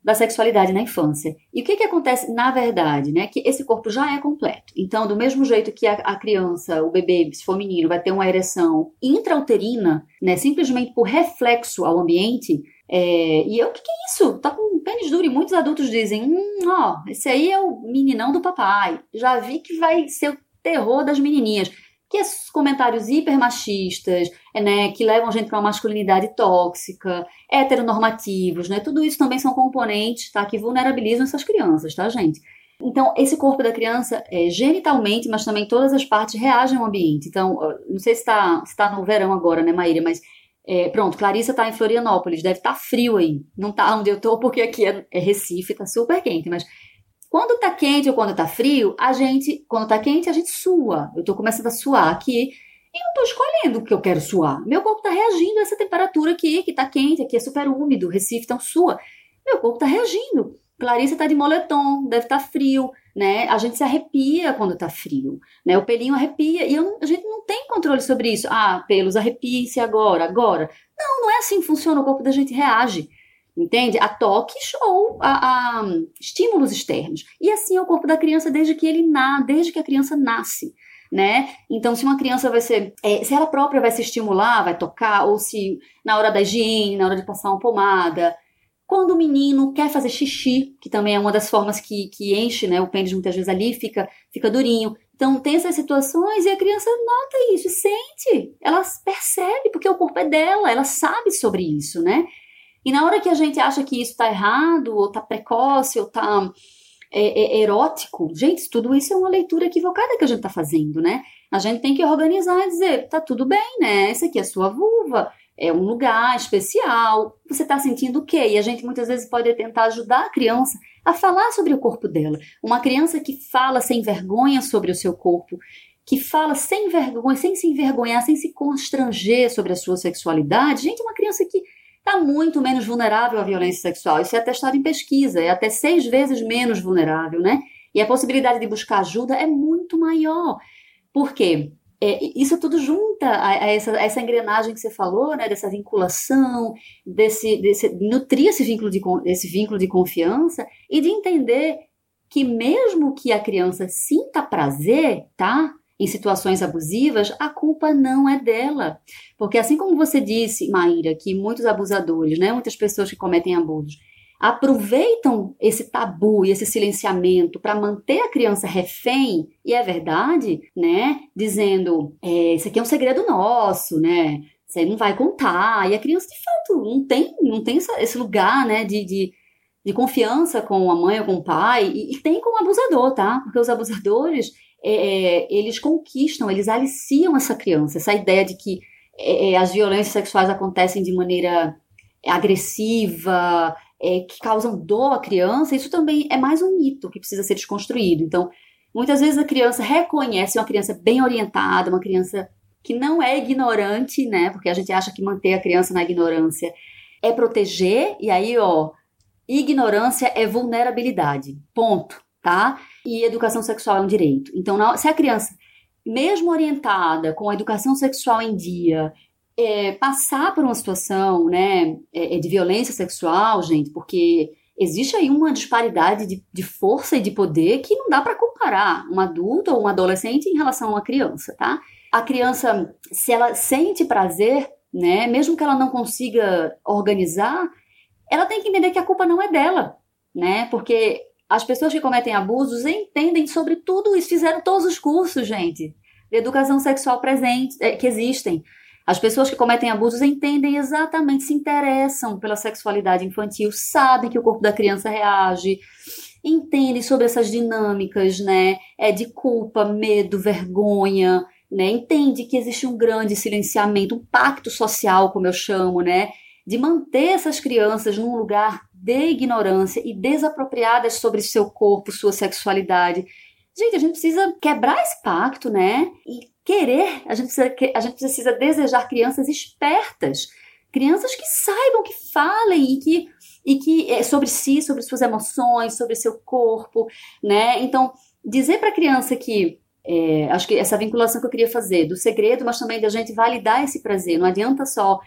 da sexualidade na infância. E o que que acontece, na verdade, né? Que esse corpo já é completo. Então, do mesmo jeito que a, a criança, o bebê, se for menino, vai ter uma ereção intrauterina, né? Simplesmente por reflexo ao ambiente. É, e eu, o que que é isso? Tá com um pênis duro e muitos adultos dizem, hum, ó, esse aí é o meninão do papai. Já vi que vai ser o terror das menininhas. Que esses comentários hipermachistas, né, que levam a gente para uma masculinidade tóxica, heteronormativos, né, tudo isso também são componentes, tá, que vulnerabilizam essas crianças, tá, gente? Então, esse corpo da criança, é, genitalmente, mas também todas as partes reagem ao ambiente. Então, não sei se tá, se tá no verão agora, né, Maíra, mas é, pronto, Clarissa tá em Florianópolis, deve estar tá frio aí. Não tá onde eu tô, porque aqui é, é Recife, tá super quente, mas... Quando tá quente ou quando tá frio, a gente, quando tá quente, a gente sua. Eu tô começando a suar aqui e não tô escolhendo o que eu quero suar. Meu corpo tá reagindo a essa temperatura aqui, que tá quente, aqui é super úmido, Recife então sua. Meu corpo tá reagindo. Clarissa tá de moletom, deve tá frio, né? A gente se arrepia quando tá frio, né? O pelinho arrepia e eu, a gente não tem controle sobre isso. Ah, pelos, arrepia-se agora, agora. Não, não é assim que funciona, o corpo da gente reage. Entende? A toques ou a, a estímulos externos. E assim é o corpo da criança desde que ele na, desde que a criança nasce, né? Então, se uma criança vai ser... É, se ela própria vai se estimular, vai tocar, ou se na hora da higiene, na hora de passar uma pomada. Quando o menino quer fazer xixi, que também é uma das formas que, que enche, né? O pênis muitas vezes ali fica, fica durinho. Então, tem essas situações e a criança nota isso, sente. Ela percebe, porque o corpo é dela, ela sabe sobre isso, né? E na hora que a gente acha que isso tá errado, ou tá precoce, ou tá é, é, erótico, gente, tudo isso é uma leitura equivocada que a gente tá fazendo, né? A gente tem que organizar e dizer, tá tudo bem, né? Essa aqui é a sua vulva, é um lugar especial, você tá sentindo o quê? E a gente muitas vezes pode tentar ajudar a criança a falar sobre o corpo dela. Uma criança que fala sem vergonha sobre o seu corpo, que fala sem vergonha, sem se envergonhar, sem se constranger sobre a sua sexualidade, gente, uma criança que está muito menos vulnerável à violência sexual. Isso é testado em pesquisa, é até seis vezes menos vulnerável, né? E a possibilidade de buscar ajuda é muito maior. Por quê? É, isso tudo junta a, a, essa, a essa engrenagem que você falou, né? Dessa vinculação, desse, desse nutrir esse vínculo, de, esse vínculo de confiança e de entender que mesmo que a criança sinta prazer, tá? Em situações abusivas, a culpa não é dela. Porque assim como você disse, Maíra, que muitos abusadores, né, muitas pessoas que cometem abusos, aproveitam esse tabu e esse silenciamento para manter a criança refém, e é verdade, né, dizendo, é, isso aqui é um segredo nosso, né, você não vai contar, e a criança de fato não tem, não tem esse lugar, né, de... de de confiança com a mãe ou com o pai, e, e tem com o abusador, tá? Porque os abusadores, é, eles conquistam, eles aliciam essa criança, essa ideia de que é, as violências sexuais acontecem de maneira agressiva, é, que causam dor à criança, isso também é mais um mito que precisa ser desconstruído. Então, muitas vezes a criança reconhece uma criança bem orientada, uma criança que não é ignorante, né? Porque a gente acha que manter a criança na ignorância é proteger, e aí, ó... Ignorância é vulnerabilidade, ponto, tá? E educação sexual é um direito. Então, se a criança, mesmo orientada, com a educação sexual em dia, é, passar por uma situação, né, é, de violência sexual, gente, porque existe aí uma disparidade de, de força e de poder que não dá para comparar um adulto ou um adolescente em relação a uma criança, tá? A criança, se ela sente prazer, né, mesmo que ela não consiga organizar, ela tem que entender que a culpa não é dela, né? Porque as pessoas que cometem abusos entendem sobre tudo isso, fizeram todos os cursos, gente, de educação sexual presente, é, que existem. As pessoas que cometem abusos entendem exatamente, se interessam pela sexualidade infantil, sabem que o corpo da criança reage, entendem sobre essas dinâmicas, né, é, de culpa, medo, vergonha, né, entende que existe um grande silenciamento, um pacto social, como eu chamo, né, de manter essas crianças num lugar de ignorância e desapropriadas sobre seu corpo, sua sexualidade. Gente, a gente precisa quebrar esse pacto, né, e querer, a gente, precisa, a gente precisa desejar crianças espertas, crianças que saibam, que falem e que, e que sobre si, sobre suas emoções, sobre seu corpo, né? Então, dizer para a criança que, é, acho que essa vinculação que eu queria fazer do segredo, mas também da gente validar esse prazer, não adianta só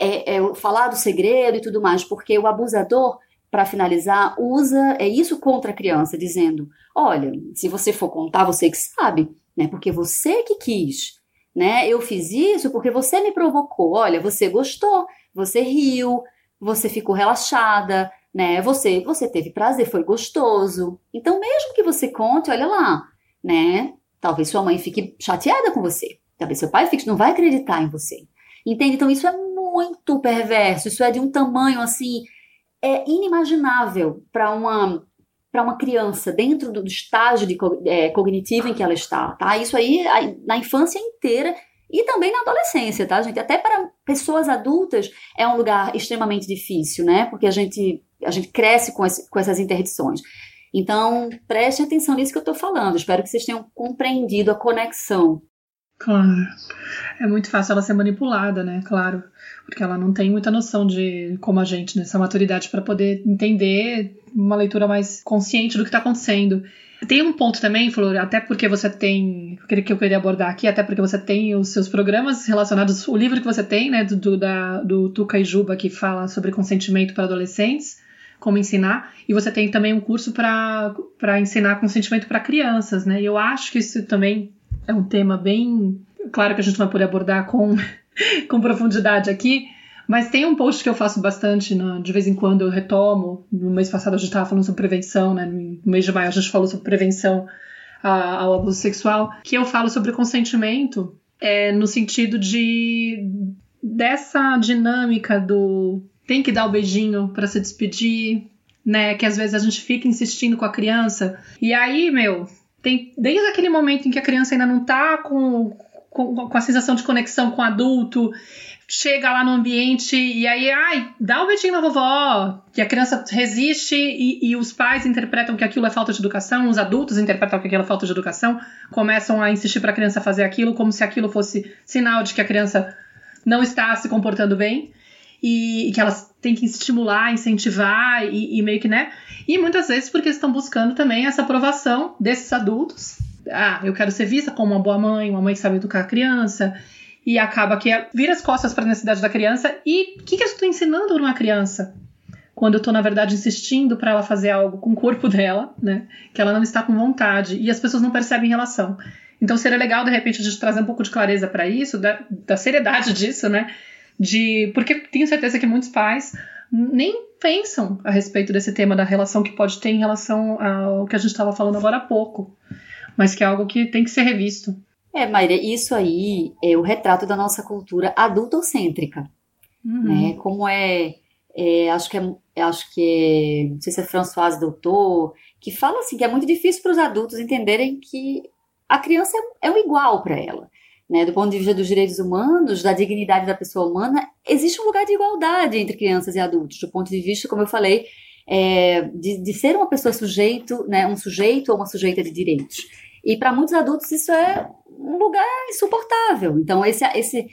é, é, falar do segredo e tudo mais, porque o abusador, para finalizar, usa é isso contra a criança, dizendo, olha, se você for contar, você que sabe, né, porque você que quis, né, eu fiz isso porque você me provocou, olha, você gostou, você riu, você ficou relaxada, né, você, você teve prazer, foi gostoso, então mesmo que você conte, olha lá, né, talvez sua mãe fique chateada com você, talvez seu pai fique, não vai acreditar em você, entende? Então isso é muito perverso, isso é de um tamanho assim, é inimaginável para uma... para uma criança, dentro do estágio de, é, cognitivo em que ela está, tá? Isso aí na infância inteira e também na adolescência, tá, gente? Até para pessoas adultas é um lugar extremamente difícil, né? Porque a gente, a gente cresce com, esse, com essas interdições. Então, prestem atenção nisso que eu estou falando. Espero que vocês tenham compreendido a conexão. Claro. É muito fácil ela ser manipulada, né? Claro. Porque ela não tem muita noção de como a gente, nessa maturidade, para poder entender uma leitura mais consciente do que está acontecendo. Tem um ponto também, Flor, até porque você tem, que eu queria abordar aqui, até porque você tem os seus programas relacionados, o livro que você tem, né, do, do, da, do Tuca e Juba, que fala sobre consentimento para adolescentes, como ensinar, e você tem também um curso para ensinar consentimento para crianças, né? E eu acho que isso também é um tema bem... Claro que a gente não vai poder abordar com... com profundidade aqui, mas tem um post que eu faço bastante, né? De vez em quando eu retomo, no mês passado a gente estava falando sobre prevenção, né? No mês de maio a gente falou sobre prevenção a, ao abuso sexual, que eu falo sobre consentimento, é, no sentido de dessa dinâmica do tem que dar o beijinho para se despedir, né? Que às vezes a gente fica insistindo com a criança, e aí, meu, tem, desde aquele momento em que a criança ainda não tá com Com, com a sensação de conexão com o adulto, chega lá no ambiente e aí, ai, dá um beijinho na vovó, que a criança resiste e, e os pais interpretam que aquilo é falta de educação, os adultos interpretam que aquilo é falta de educação, começam a insistir para a criança fazer aquilo, como se aquilo fosse sinal de que a criança não está se comportando bem e, e que elas têm que estimular, incentivar e, e meio que, né? E muitas vezes porque estão buscando também essa aprovação desses adultos. Ah, eu quero ser vista como uma boa mãe, uma mãe que sabe educar a criança, e acaba que vira as costas para a necessidade da criança. E o que, que eu estou ensinando para uma criança? Quando eu estou, na verdade, insistindo para ela fazer algo com o corpo dela, né? Que ela não está com vontade, e as pessoas não percebem relação. Então seria legal, de repente, a gente trazer um pouco de clareza para isso, da, da seriedade disso, né? De, porque tenho certeza que muitos pais nem pensam a respeito desse tema da relação que pode ter em relação ao que a gente estava falando agora há pouco. Mas que é algo que tem que ser revisto. É, Maíra, isso aí é o retrato da nossa cultura adultocêntrica. Uhum. Né? Como é, é, acho que é, acho que é, não sei se é Françoise Doutor, que fala assim, que é muito difícil para os adultos entenderem que a criança é, é o igual para ela. Né? Do ponto de vista dos direitos humanos, da dignidade da pessoa humana, existe um lugar de igualdade entre crianças e adultos. Do ponto de vista, como eu falei, É, de, de ser uma pessoa sujeito, né, um sujeito ou uma sujeita de direitos. E para muitos adultos isso é um lugar insuportável. Então esse, esse,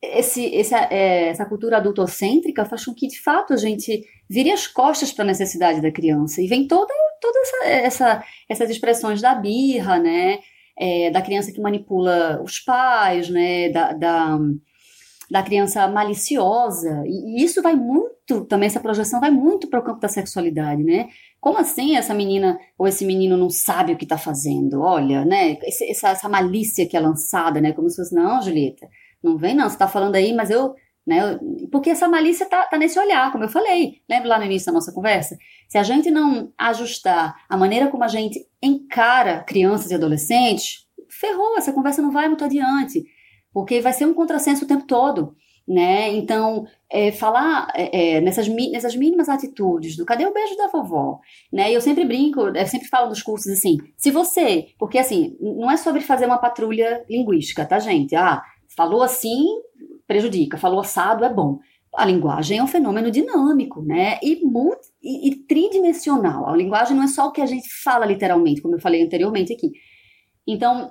esse, esse, é, essa cultura adultocêntrica faz com que de fato a gente vire as costas para a necessidade da criança. E vem toda, toda essa, essa, essas expressões da birra, né, é, da criança que manipula os pais, né, da, da, da criança maliciosa, e isso vai muito, também essa projeção vai muito para o campo da sexualidade, né? Como assim essa menina ou esse menino não sabe o que está fazendo? Olha, né, essa, essa malícia que é lançada, né, como se fosse, não, Julieta, não vem não, você está falando aí, mas eu, né, porque essa malícia está tá nesse olhar, como eu falei, lembra lá no início da nossa conversa? Se a gente não ajustar a maneira como a gente encara crianças e adolescentes, ferrou, essa conversa não vai muito adiante, porque vai ser um contrassenso o tempo todo, né? Então, é, falar é, é, nessas, nessas mínimas atitudes do cadê o beijo da vovó, né? E eu sempre brinco, eu sempre falo nos cursos assim, se você, porque assim, não é sobre fazer uma patrulha linguística, tá, gente? Ah, falou assim, prejudica, falou assado, é bom. A linguagem é um fenômeno dinâmico, né? E, multi, e, e tridimensional. A linguagem não é só o que a gente fala literalmente, como eu falei anteriormente aqui. Então,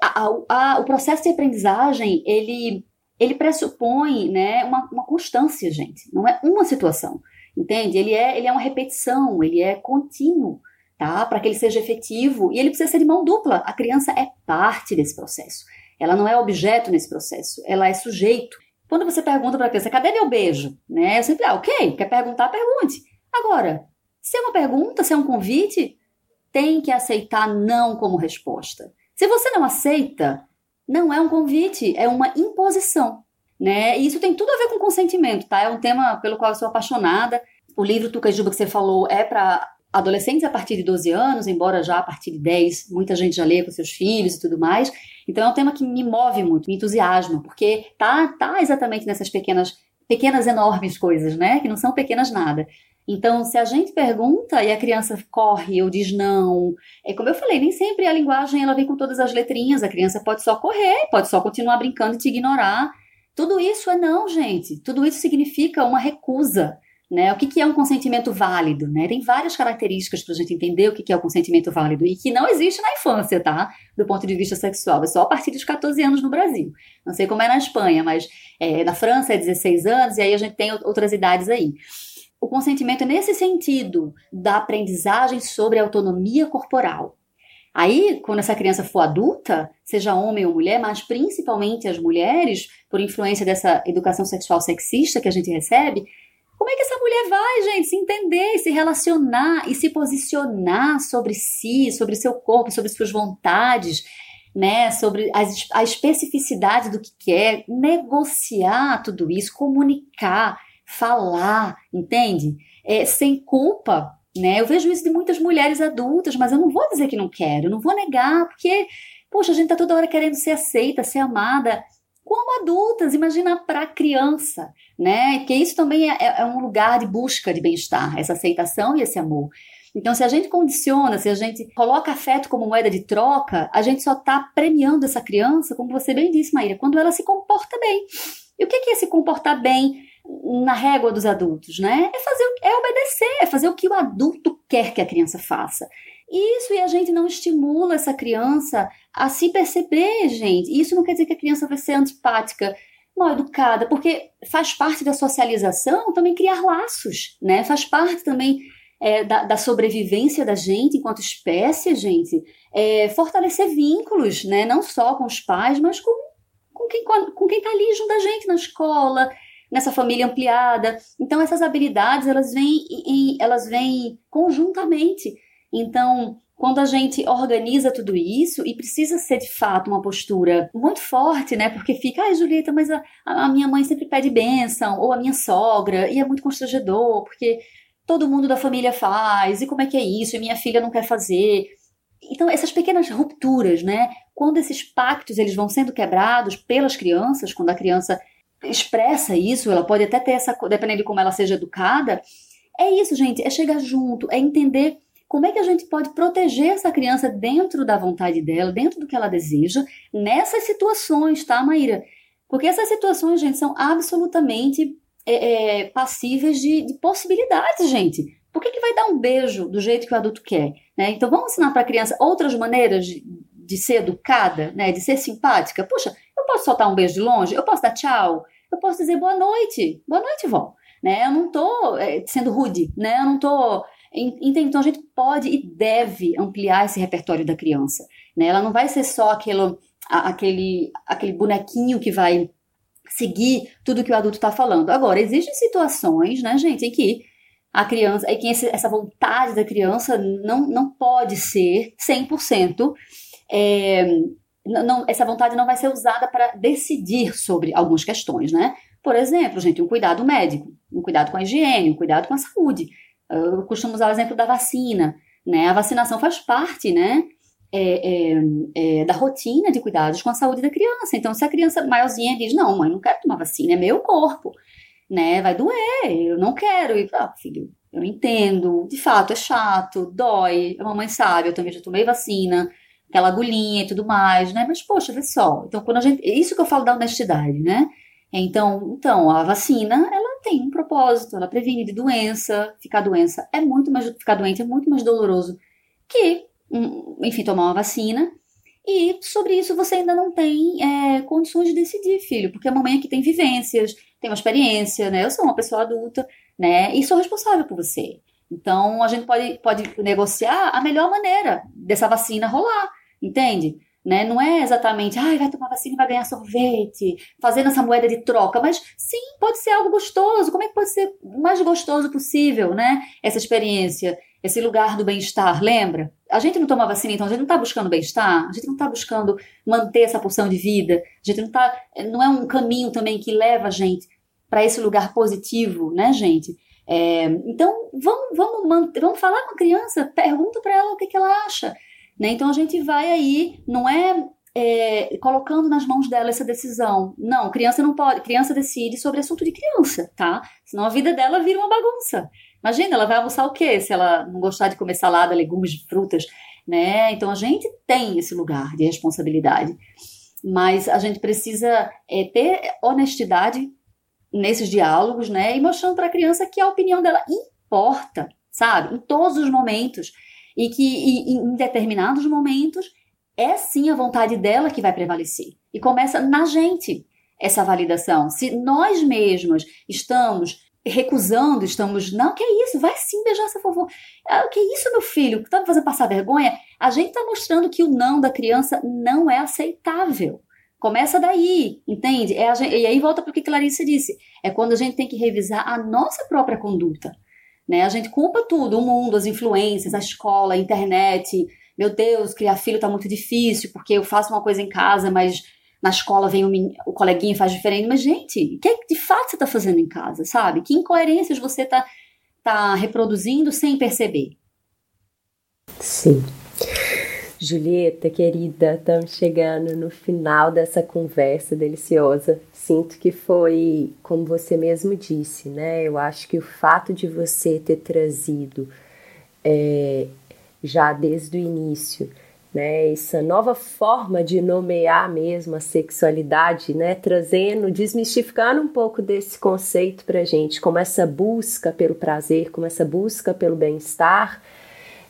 A, a, a, o processo de aprendizagem, ele, ele pressupõe, né, uma, uma constância, gente. Não é uma situação, entende? Ele é, ele é uma repetição, ele é contínuo, tá? Para que ele seja efetivo. E ele precisa ser de mão dupla. A criança é parte desse processo. Ela não é objeto nesse processo, ela é sujeito. Quando você pergunta para a criança, cadê meu beijo? Né? Eu sempre, ah, ok, quer perguntar, pergunte. Agora, se é uma pergunta, se é um convite, tem que aceitar não como resposta. Se você não aceita, não é um convite, é uma imposição, né? E isso tem tudo a ver com consentimento, tá? É um tema pelo qual eu sou apaixonada. O livro Tuca e Juba que você falou é para adolescentes a partir de doze anos, embora já a partir de dez, muita gente já leia com seus filhos e tudo mais. Então é um tema que me move muito, me entusiasma, porque tá, tá exatamente nessas pequenas, pequenas enormes coisas, né? Que não são pequenas nada. Então, se a gente pergunta e a criança corre ou diz não, é como eu falei, nem sempre a linguagem ela vem com todas as letrinhas, a criança pode só correr, pode só continuar brincando e te ignorar. Tudo isso é não, gente. Tudo isso significa uma recusa, né? O que, que é um consentimento válido, né? Tem várias características para a gente entender o que, que é o consentimento válido e que não existe na infância, tá? Do ponto de vista sexual. É só a partir dos catorze anos no Brasil. Não sei como é na Espanha, mas é, na França é dezesseis anos e aí a gente tem outras idades aí. O consentimento é nesse sentido da aprendizagem sobre a autonomia corporal. Aí, quando essa criança for adulta, seja homem ou mulher, mas principalmente as mulheres, por influência dessa educação sexual sexista que a gente recebe, como é que essa mulher vai, gente, se entender, se relacionar e se posicionar sobre si, sobre seu corpo, sobre suas vontades, né, sobre as, a especificidade do que quer, negociar tudo isso, comunicar, falar, entende? É, sem culpa, né? Eu vejo isso de muitas mulheres adultas, mas eu não vou dizer que não quero, eu não vou negar, porque, poxa, a gente tá toda hora querendo ser aceita, ser amada, como adultas, imagina pra criança, né? Porque isso também é, é um lugar de busca de bem-estar, essa aceitação e esse amor. Então, se a gente condiciona, se a gente coloca afeto como moeda de troca, a gente só tá premiando essa criança, como você bem disse, Maíra, quando ela se comporta bem. E o que que é se comportar bem na régua dos adultos, né? É fazer, é obedecer, é fazer o que o adulto quer que a criança faça. Isso, e a gente não estimula essa criança a se perceber, gente. Isso não quer dizer que a criança vai ser antipática, mal educada, porque faz parte da socialização também criar laços, né? Faz parte também é, da, da sobrevivência da gente enquanto espécie, gente. É, fortalecer vínculos, né? Não só com os pais, mas com, com quem com, com quem tá ali junto da gente na escola, nessa família ampliada. Então, essas habilidades, elas vêm, em, elas vêm conjuntamente. Então, quando a gente organiza tudo isso, e precisa ser, de fato, uma postura muito forte, né? Porque fica, ai, Julieta, mas a, a minha mãe sempre pede bênção, ou a minha sogra, e é muito constrangedor, porque todo mundo da família faz, e como é que é isso? E minha filha não quer fazer. Então, essas pequenas rupturas, né? Quando esses pactos, eles vão sendo quebrados pelas crianças, quando a criança expressa isso, ela pode até ter essa, dependendo de como ela seja educada, é isso, gente, é chegar junto, é entender como é que a gente pode proteger essa criança dentro da vontade dela, dentro do que ela deseja, nessas situações, tá, Maíra? Porque essas situações, gente, são absolutamente é, é, passíveis de, de possibilidades, gente. Por que que vai dar um beijo do jeito que o adulto quer, né? Então vamos ensinar para a criança outras maneiras de, de ser educada, né? De ser simpática. Puxa, eu posso soltar um beijo de longe? Eu posso dar tchau? Eu posso dizer boa noite, boa noite, vó, né? Eu não tô é, sendo rude, né? Eu não tô, entende? Então a gente pode e deve ampliar esse repertório da criança, né? Ela não vai ser só aquele, aquele, aquele bonequinho que vai seguir tudo que o adulto está falando. Agora, existem situações, né, gente, em que a criança, em que essa vontade da criança não, não pode ser cem por cento, é, não, essa vontade não vai ser usada para decidir sobre algumas questões, né? Por exemplo, gente, um cuidado médico, um cuidado com a higiene, um cuidado com a saúde. Eu costumo usar o exemplo da vacina, né? A vacinação faz parte, né? É, é, é, da rotina de cuidados com a saúde da criança. Então, se a criança maiorzinha diz, não, mãe, não quero tomar vacina, é meu corpo, né, vai doer, eu não quero. E, ah, filho, eu entendo, de fato, é chato, dói, a mamãe sabe, eu também já tomei vacina, aquela agulhinha e tudo mais, né, mas, poxa, vê só, então, quando a gente, isso que eu falo da honestidade, né, então, então, a vacina, ela tem um propósito, ela previne de doença, ficar doença é muito mais, ficar doente é muito mais doloroso que enfim, tomar uma vacina, e sobre isso você ainda não tem é, condições de decidir, filho, porque a mamãe aqui tem vivências, tem uma experiência, né, eu sou uma pessoa adulta, né, e sou responsável por você, então a gente pode, pode negociar a melhor maneira dessa vacina rolar, entende? Né? Não é exatamente, ai, vai tomar vacina e vai ganhar sorvete, fazendo essa moeda de troca, mas sim, pode ser algo gostoso, como é que pode ser o mais gostoso possível, né, essa experiência, esse lugar do bem-estar, lembra? A gente não toma vacina, então a gente não está buscando bem-estar, a gente não está buscando manter essa porção de vida, a gente não está, não é um caminho também que leva a gente para esse lugar positivo, né, gente? É, então, vamos, vamos, manter, vamos falar com a criança, pergunta para ela o que, que ela acha, né? Então, a gente vai aí, não é, é colocando nas mãos dela essa decisão. Não, criança não pode, criança decide sobre assunto de criança, tá? Senão a vida dela vira uma bagunça. Imagina, ela vai almoçar o quê? Se ela não gostar de comer salada, legumes, frutas, né? Então, a gente tem esse lugar de responsabilidade. Mas a gente precisa é, ter honestidade nesses diálogos, né? E mostrando para a criança que a opinião dela importa, sabe? Em todos os momentos. E que e, em determinados momentos é sim a vontade dela que vai prevalecer. E começa na gente essa validação. Se nós mesmos estamos recusando, estamos, não, que é isso, vai sim beijar essa vovó, ah, que é isso, meu filho, tá me fazendo passar vergonha, a gente tá mostrando que o não da criança não é aceitável, começa daí, entende? É a gente, e aí volta para o que Clarice disse, é quando a gente tem que revisar a nossa própria conduta, né, a gente culpa tudo, o mundo, as influências, a escola, a internet, meu Deus, criar filho tá muito difícil, porque eu faço uma coisa em casa, mas na escola vem o, men... o coleguinha e faz diferente. Mas, gente, o que de fato você está fazendo em casa, sabe? Que incoerências você está tá reproduzindo sem perceber? Sim. Julieta, querida, estamos chegando no final dessa conversa deliciosa. Sinto que foi, como você mesmo disse, né? Eu acho que o fato de você ter trazido é, já desde o início, né, essa nova forma de nomear mesmo a sexualidade, né, trazendo, desmistificando um pouco desse conceito pra gente, como essa busca pelo prazer, como essa busca pelo bem-estar,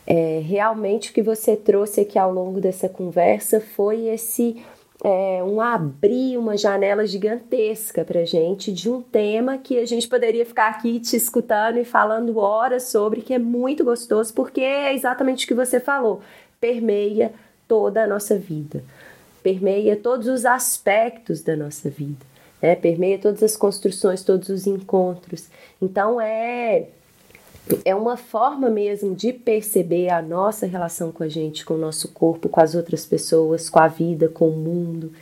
é, realmente o que você trouxe aqui ao longo dessa conversa foi esse, é, um abrir uma janela gigantesca pra gente de um tema que a gente poderia ficar aqui te escutando e falando horas sobre, que é muito gostoso, porque é exatamente o que você falou, permeia toda a nossa vida, permeia todos os aspectos da nossa vida, né? Permeia todas as construções, todos os encontros. Então é, é uma forma mesmo de perceber a nossa relação com a gente, com o nosso corpo, com as outras pessoas, com a vida, com o mundo.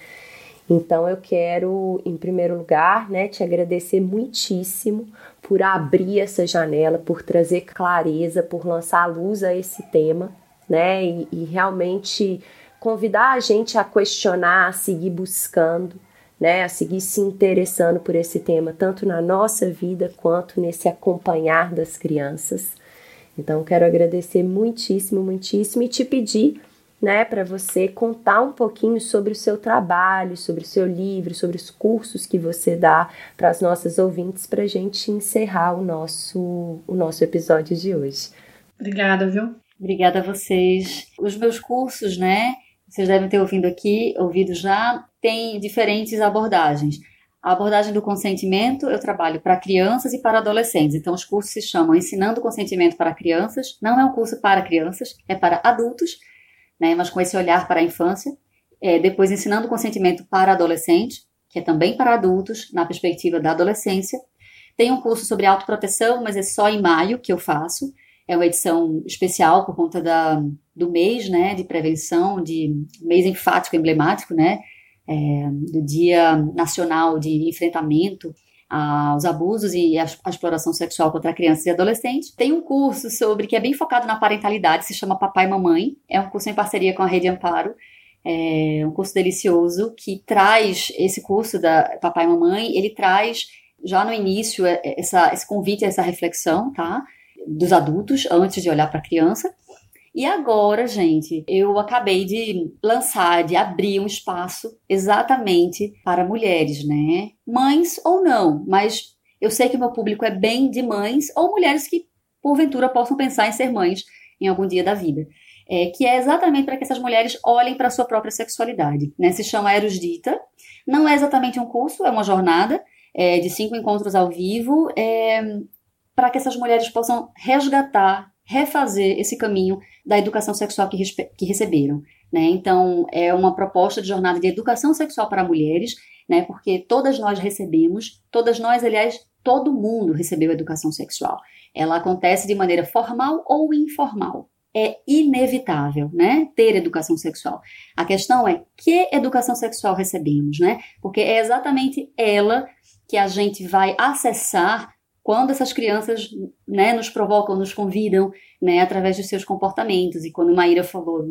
Então eu quero, em primeiro lugar, né, te agradecer muitíssimo por abrir essa janela, por trazer clareza, por lançar a luz a esse tema, né, e, e realmente convidar a gente a questionar, a seguir buscando, né, a seguir se interessando por esse tema, tanto na nossa vida quanto nesse acompanhar das crianças. Então, quero agradecer muitíssimo, muitíssimo e te pedir, né, para você contar um pouquinho sobre o seu trabalho, sobre o seu livro, sobre os cursos que você dá para as nossas ouvintes, para a gente encerrar o nosso, o nosso episódio de hoje. Obrigada, viu? Obrigada a vocês. Os meus cursos, né, vocês devem ter ouvido aqui, ouvido já, tem diferentes abordagens. A abordagem do consentimento, eu trabalho para crianças e para adolescentes. Então, os cursos se chamam Ensinando o Consentimento para Crianças. Não é um curso para crianças, é para adultos, né, mas com esse olhar para a infância. É, depois, Ensinando o Consentimento para Adolescentes, que é também para adultos, na perspectiva da adolescência. Tem um curso sobre autoproteção, mas é só em maio que eu faço. É uma edição especial por conta da, do mês, né, de prevenção, de mês enfático, emblemático, né, é, do Dia Nacional de Enfrentamento aos Abusos e à Exploração sexual contra Crianças e Adolescentes. Tem um curso sobre, que é bem focado na parentalidade, se chama Papai e Mamãe. É um curso em parceria com a Rede Amparo. É um curso delicioso que traz, esse curso da Papai e Mamãe, ele traz já no início essa, esse convite a essa reflexão, tá? Dos adultos, antes de olhar para a criança. E agora, gente, eu acabei de lançar, de abrir um espaço exatamente para mulheres, né? Mães ou não, mas eu sei que o meu público é bem de mães ou mulheres que, porventura, possam pensar em ser mães em algum dia da vida. É, que é exatamente para que essas mulheres olhem para a sua própria sexualidade, né? Se chama Eros Dita. Não é exatamente um curso, é uma jornada é, de cinco encontros ao vivo, é, para que essas mulheres possam resgatar, refazer esse caminho da educação sexual que, respe- que receberam, né? Então, é uma proposta de jornada de educação sexual para mulheres, né? Porque todas nós recebemos, todas nós, aliás, todo mundo recebeu educação sexual. Ela acontece de maneira formal ou informal. É inevitável, né, ter educação sexual. A questão é que educação sexual recebemos, né? Porque é exatamente ela que a gente vai acessar quando essas crianças, né, nos provocam, nos convidam, né, através dos seus comportamentos. E quando Maíra falou,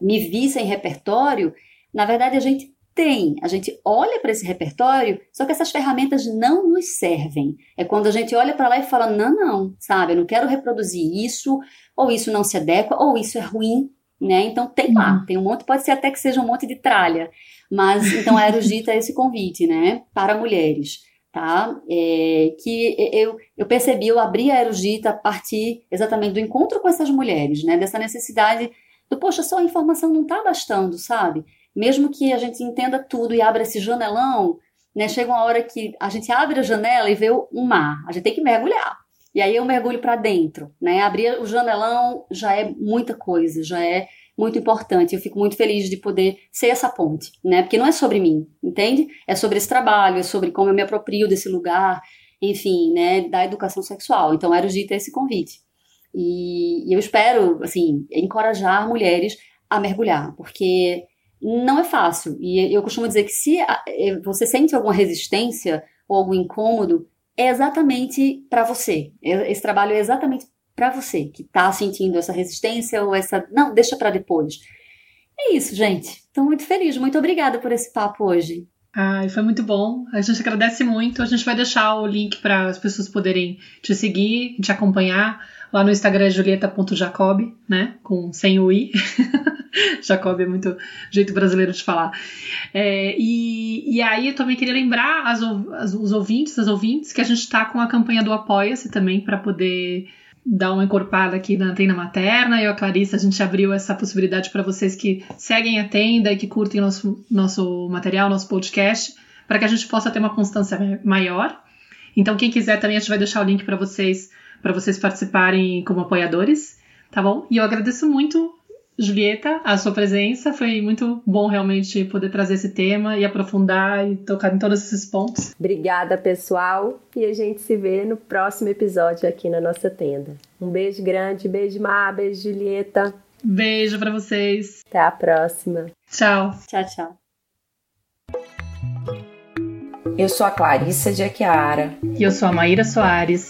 me vi sem repertório, na verdade a gente tem, a gente olha para esse repertório, só que essas ferramentas não nos servem. É quando a gente olha para lá e fala, não, não, sabe, eu não quero reproduzir isso, ou isso não se adequa, ou isso é ruim, né? Então tem lá, tem um monte, pode ser até que seja um monte de tralha, mas então a Eros Dita é esse convite, né, para mulheres. Tá? É, que eu, eu percebi, eu abri a Eros Dita a partir exatamente do encontro com essas mulheres, né? Dessa necessidade do, poxa, só a informação não está bastando, sabe? Mesmo que a gente entenda tudo e abra esse janelão, né? Chega uma hora que a gente abre a janela e vê um mar, a gente tem que mergulhar. E aí eu mergulho para dentro, né? Abrir o janelão já é muita coisa, já é muito importante. Eu fico muito feliz de poder ser essa ponte, né? Porque não é sobre mim, entende? É sobre esse trabalho, é sobre como eu me aproprio desse lugar, enfim, né? Da educação sexual. Então, Eros Dita esse convite. E, e eu espero, assim, encorajar mulheres a mergulhar, porque não é fácil. E eu costumo dizer que se você sente alguma resistência ou algum incômodo, é exatamente para você. Esse trabalho é exatamente para você que está sentindo essa resistência ou essa... Não, deixa para depois. É isso, gente. Estou muito feliz. Muito obrigada por esse papo hoje. Ai, foi muito bom. A gente agradece muito. A gente vai deixar o link para as pessoas poderem te seguir, te acompanhar. Lá no Instagram é julieta ponto jacob, né? Com, sem o i. Jacob é muito jeito brasileiro de falar. É, e, e aí eu também queria lembrar as, as, os ouvintes, as ouvintes, que a gente está com a campanha do Apoia-se também para poder... dar uma encorpada aqui na Tenda Materna. Eu e a Clarissa, a gente abriu essa possibilidade para vocês que seguem a tenda e que curtem nosso, nosso material, nosso podcast, para que a gente possa ter uma constância maior. Então, quem quiser também, a gente vai deixar o link para vocês, para vocês participarem como apoiadores, tá bom? E eu agradeço muito, Julieta, a sua presença. Foi muito bom realmente poder trazer esse tema e aprofundar e tocar em todos esses pontos. Obrigada, pessoal. E a gente se vê no próximo episódio aqui na nossa tenda. Um beijo grande, beijo, Má, beijo, Julieta. Beijo pra vocês. Até a próxima. Tchau. Tchau, tchau. Eu sou a Clarissa de Aquiara. E eu sou a Maíra Soares.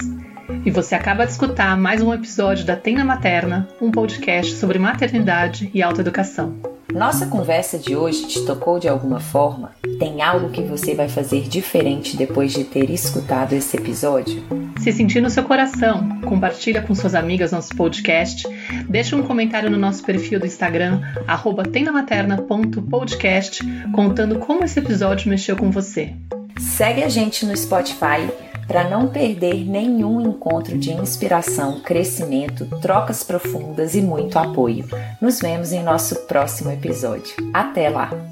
E você acaba de escutar mais um episódio da Tenda Materna, um podcast sobre maternidade e autoeducação. Nossa conversa de hoje te tocou de alguma forma? Tem algo que você vai fazer diferente depois de ter escutado esse episódio? Se sentir no seu coração, compartilha com suas amigas nosso podcast, deixa um comentário no nosso perfil do Instagram, arroba tendamaterna.podcast, contando como esse episódio mexeu com você. Segue a gente no Spotify, para não perder nenhum encontro de inspiração, crescimento, trocas profundas e muito apoio. Nos vemos em nosso próximo episódio. Até lá!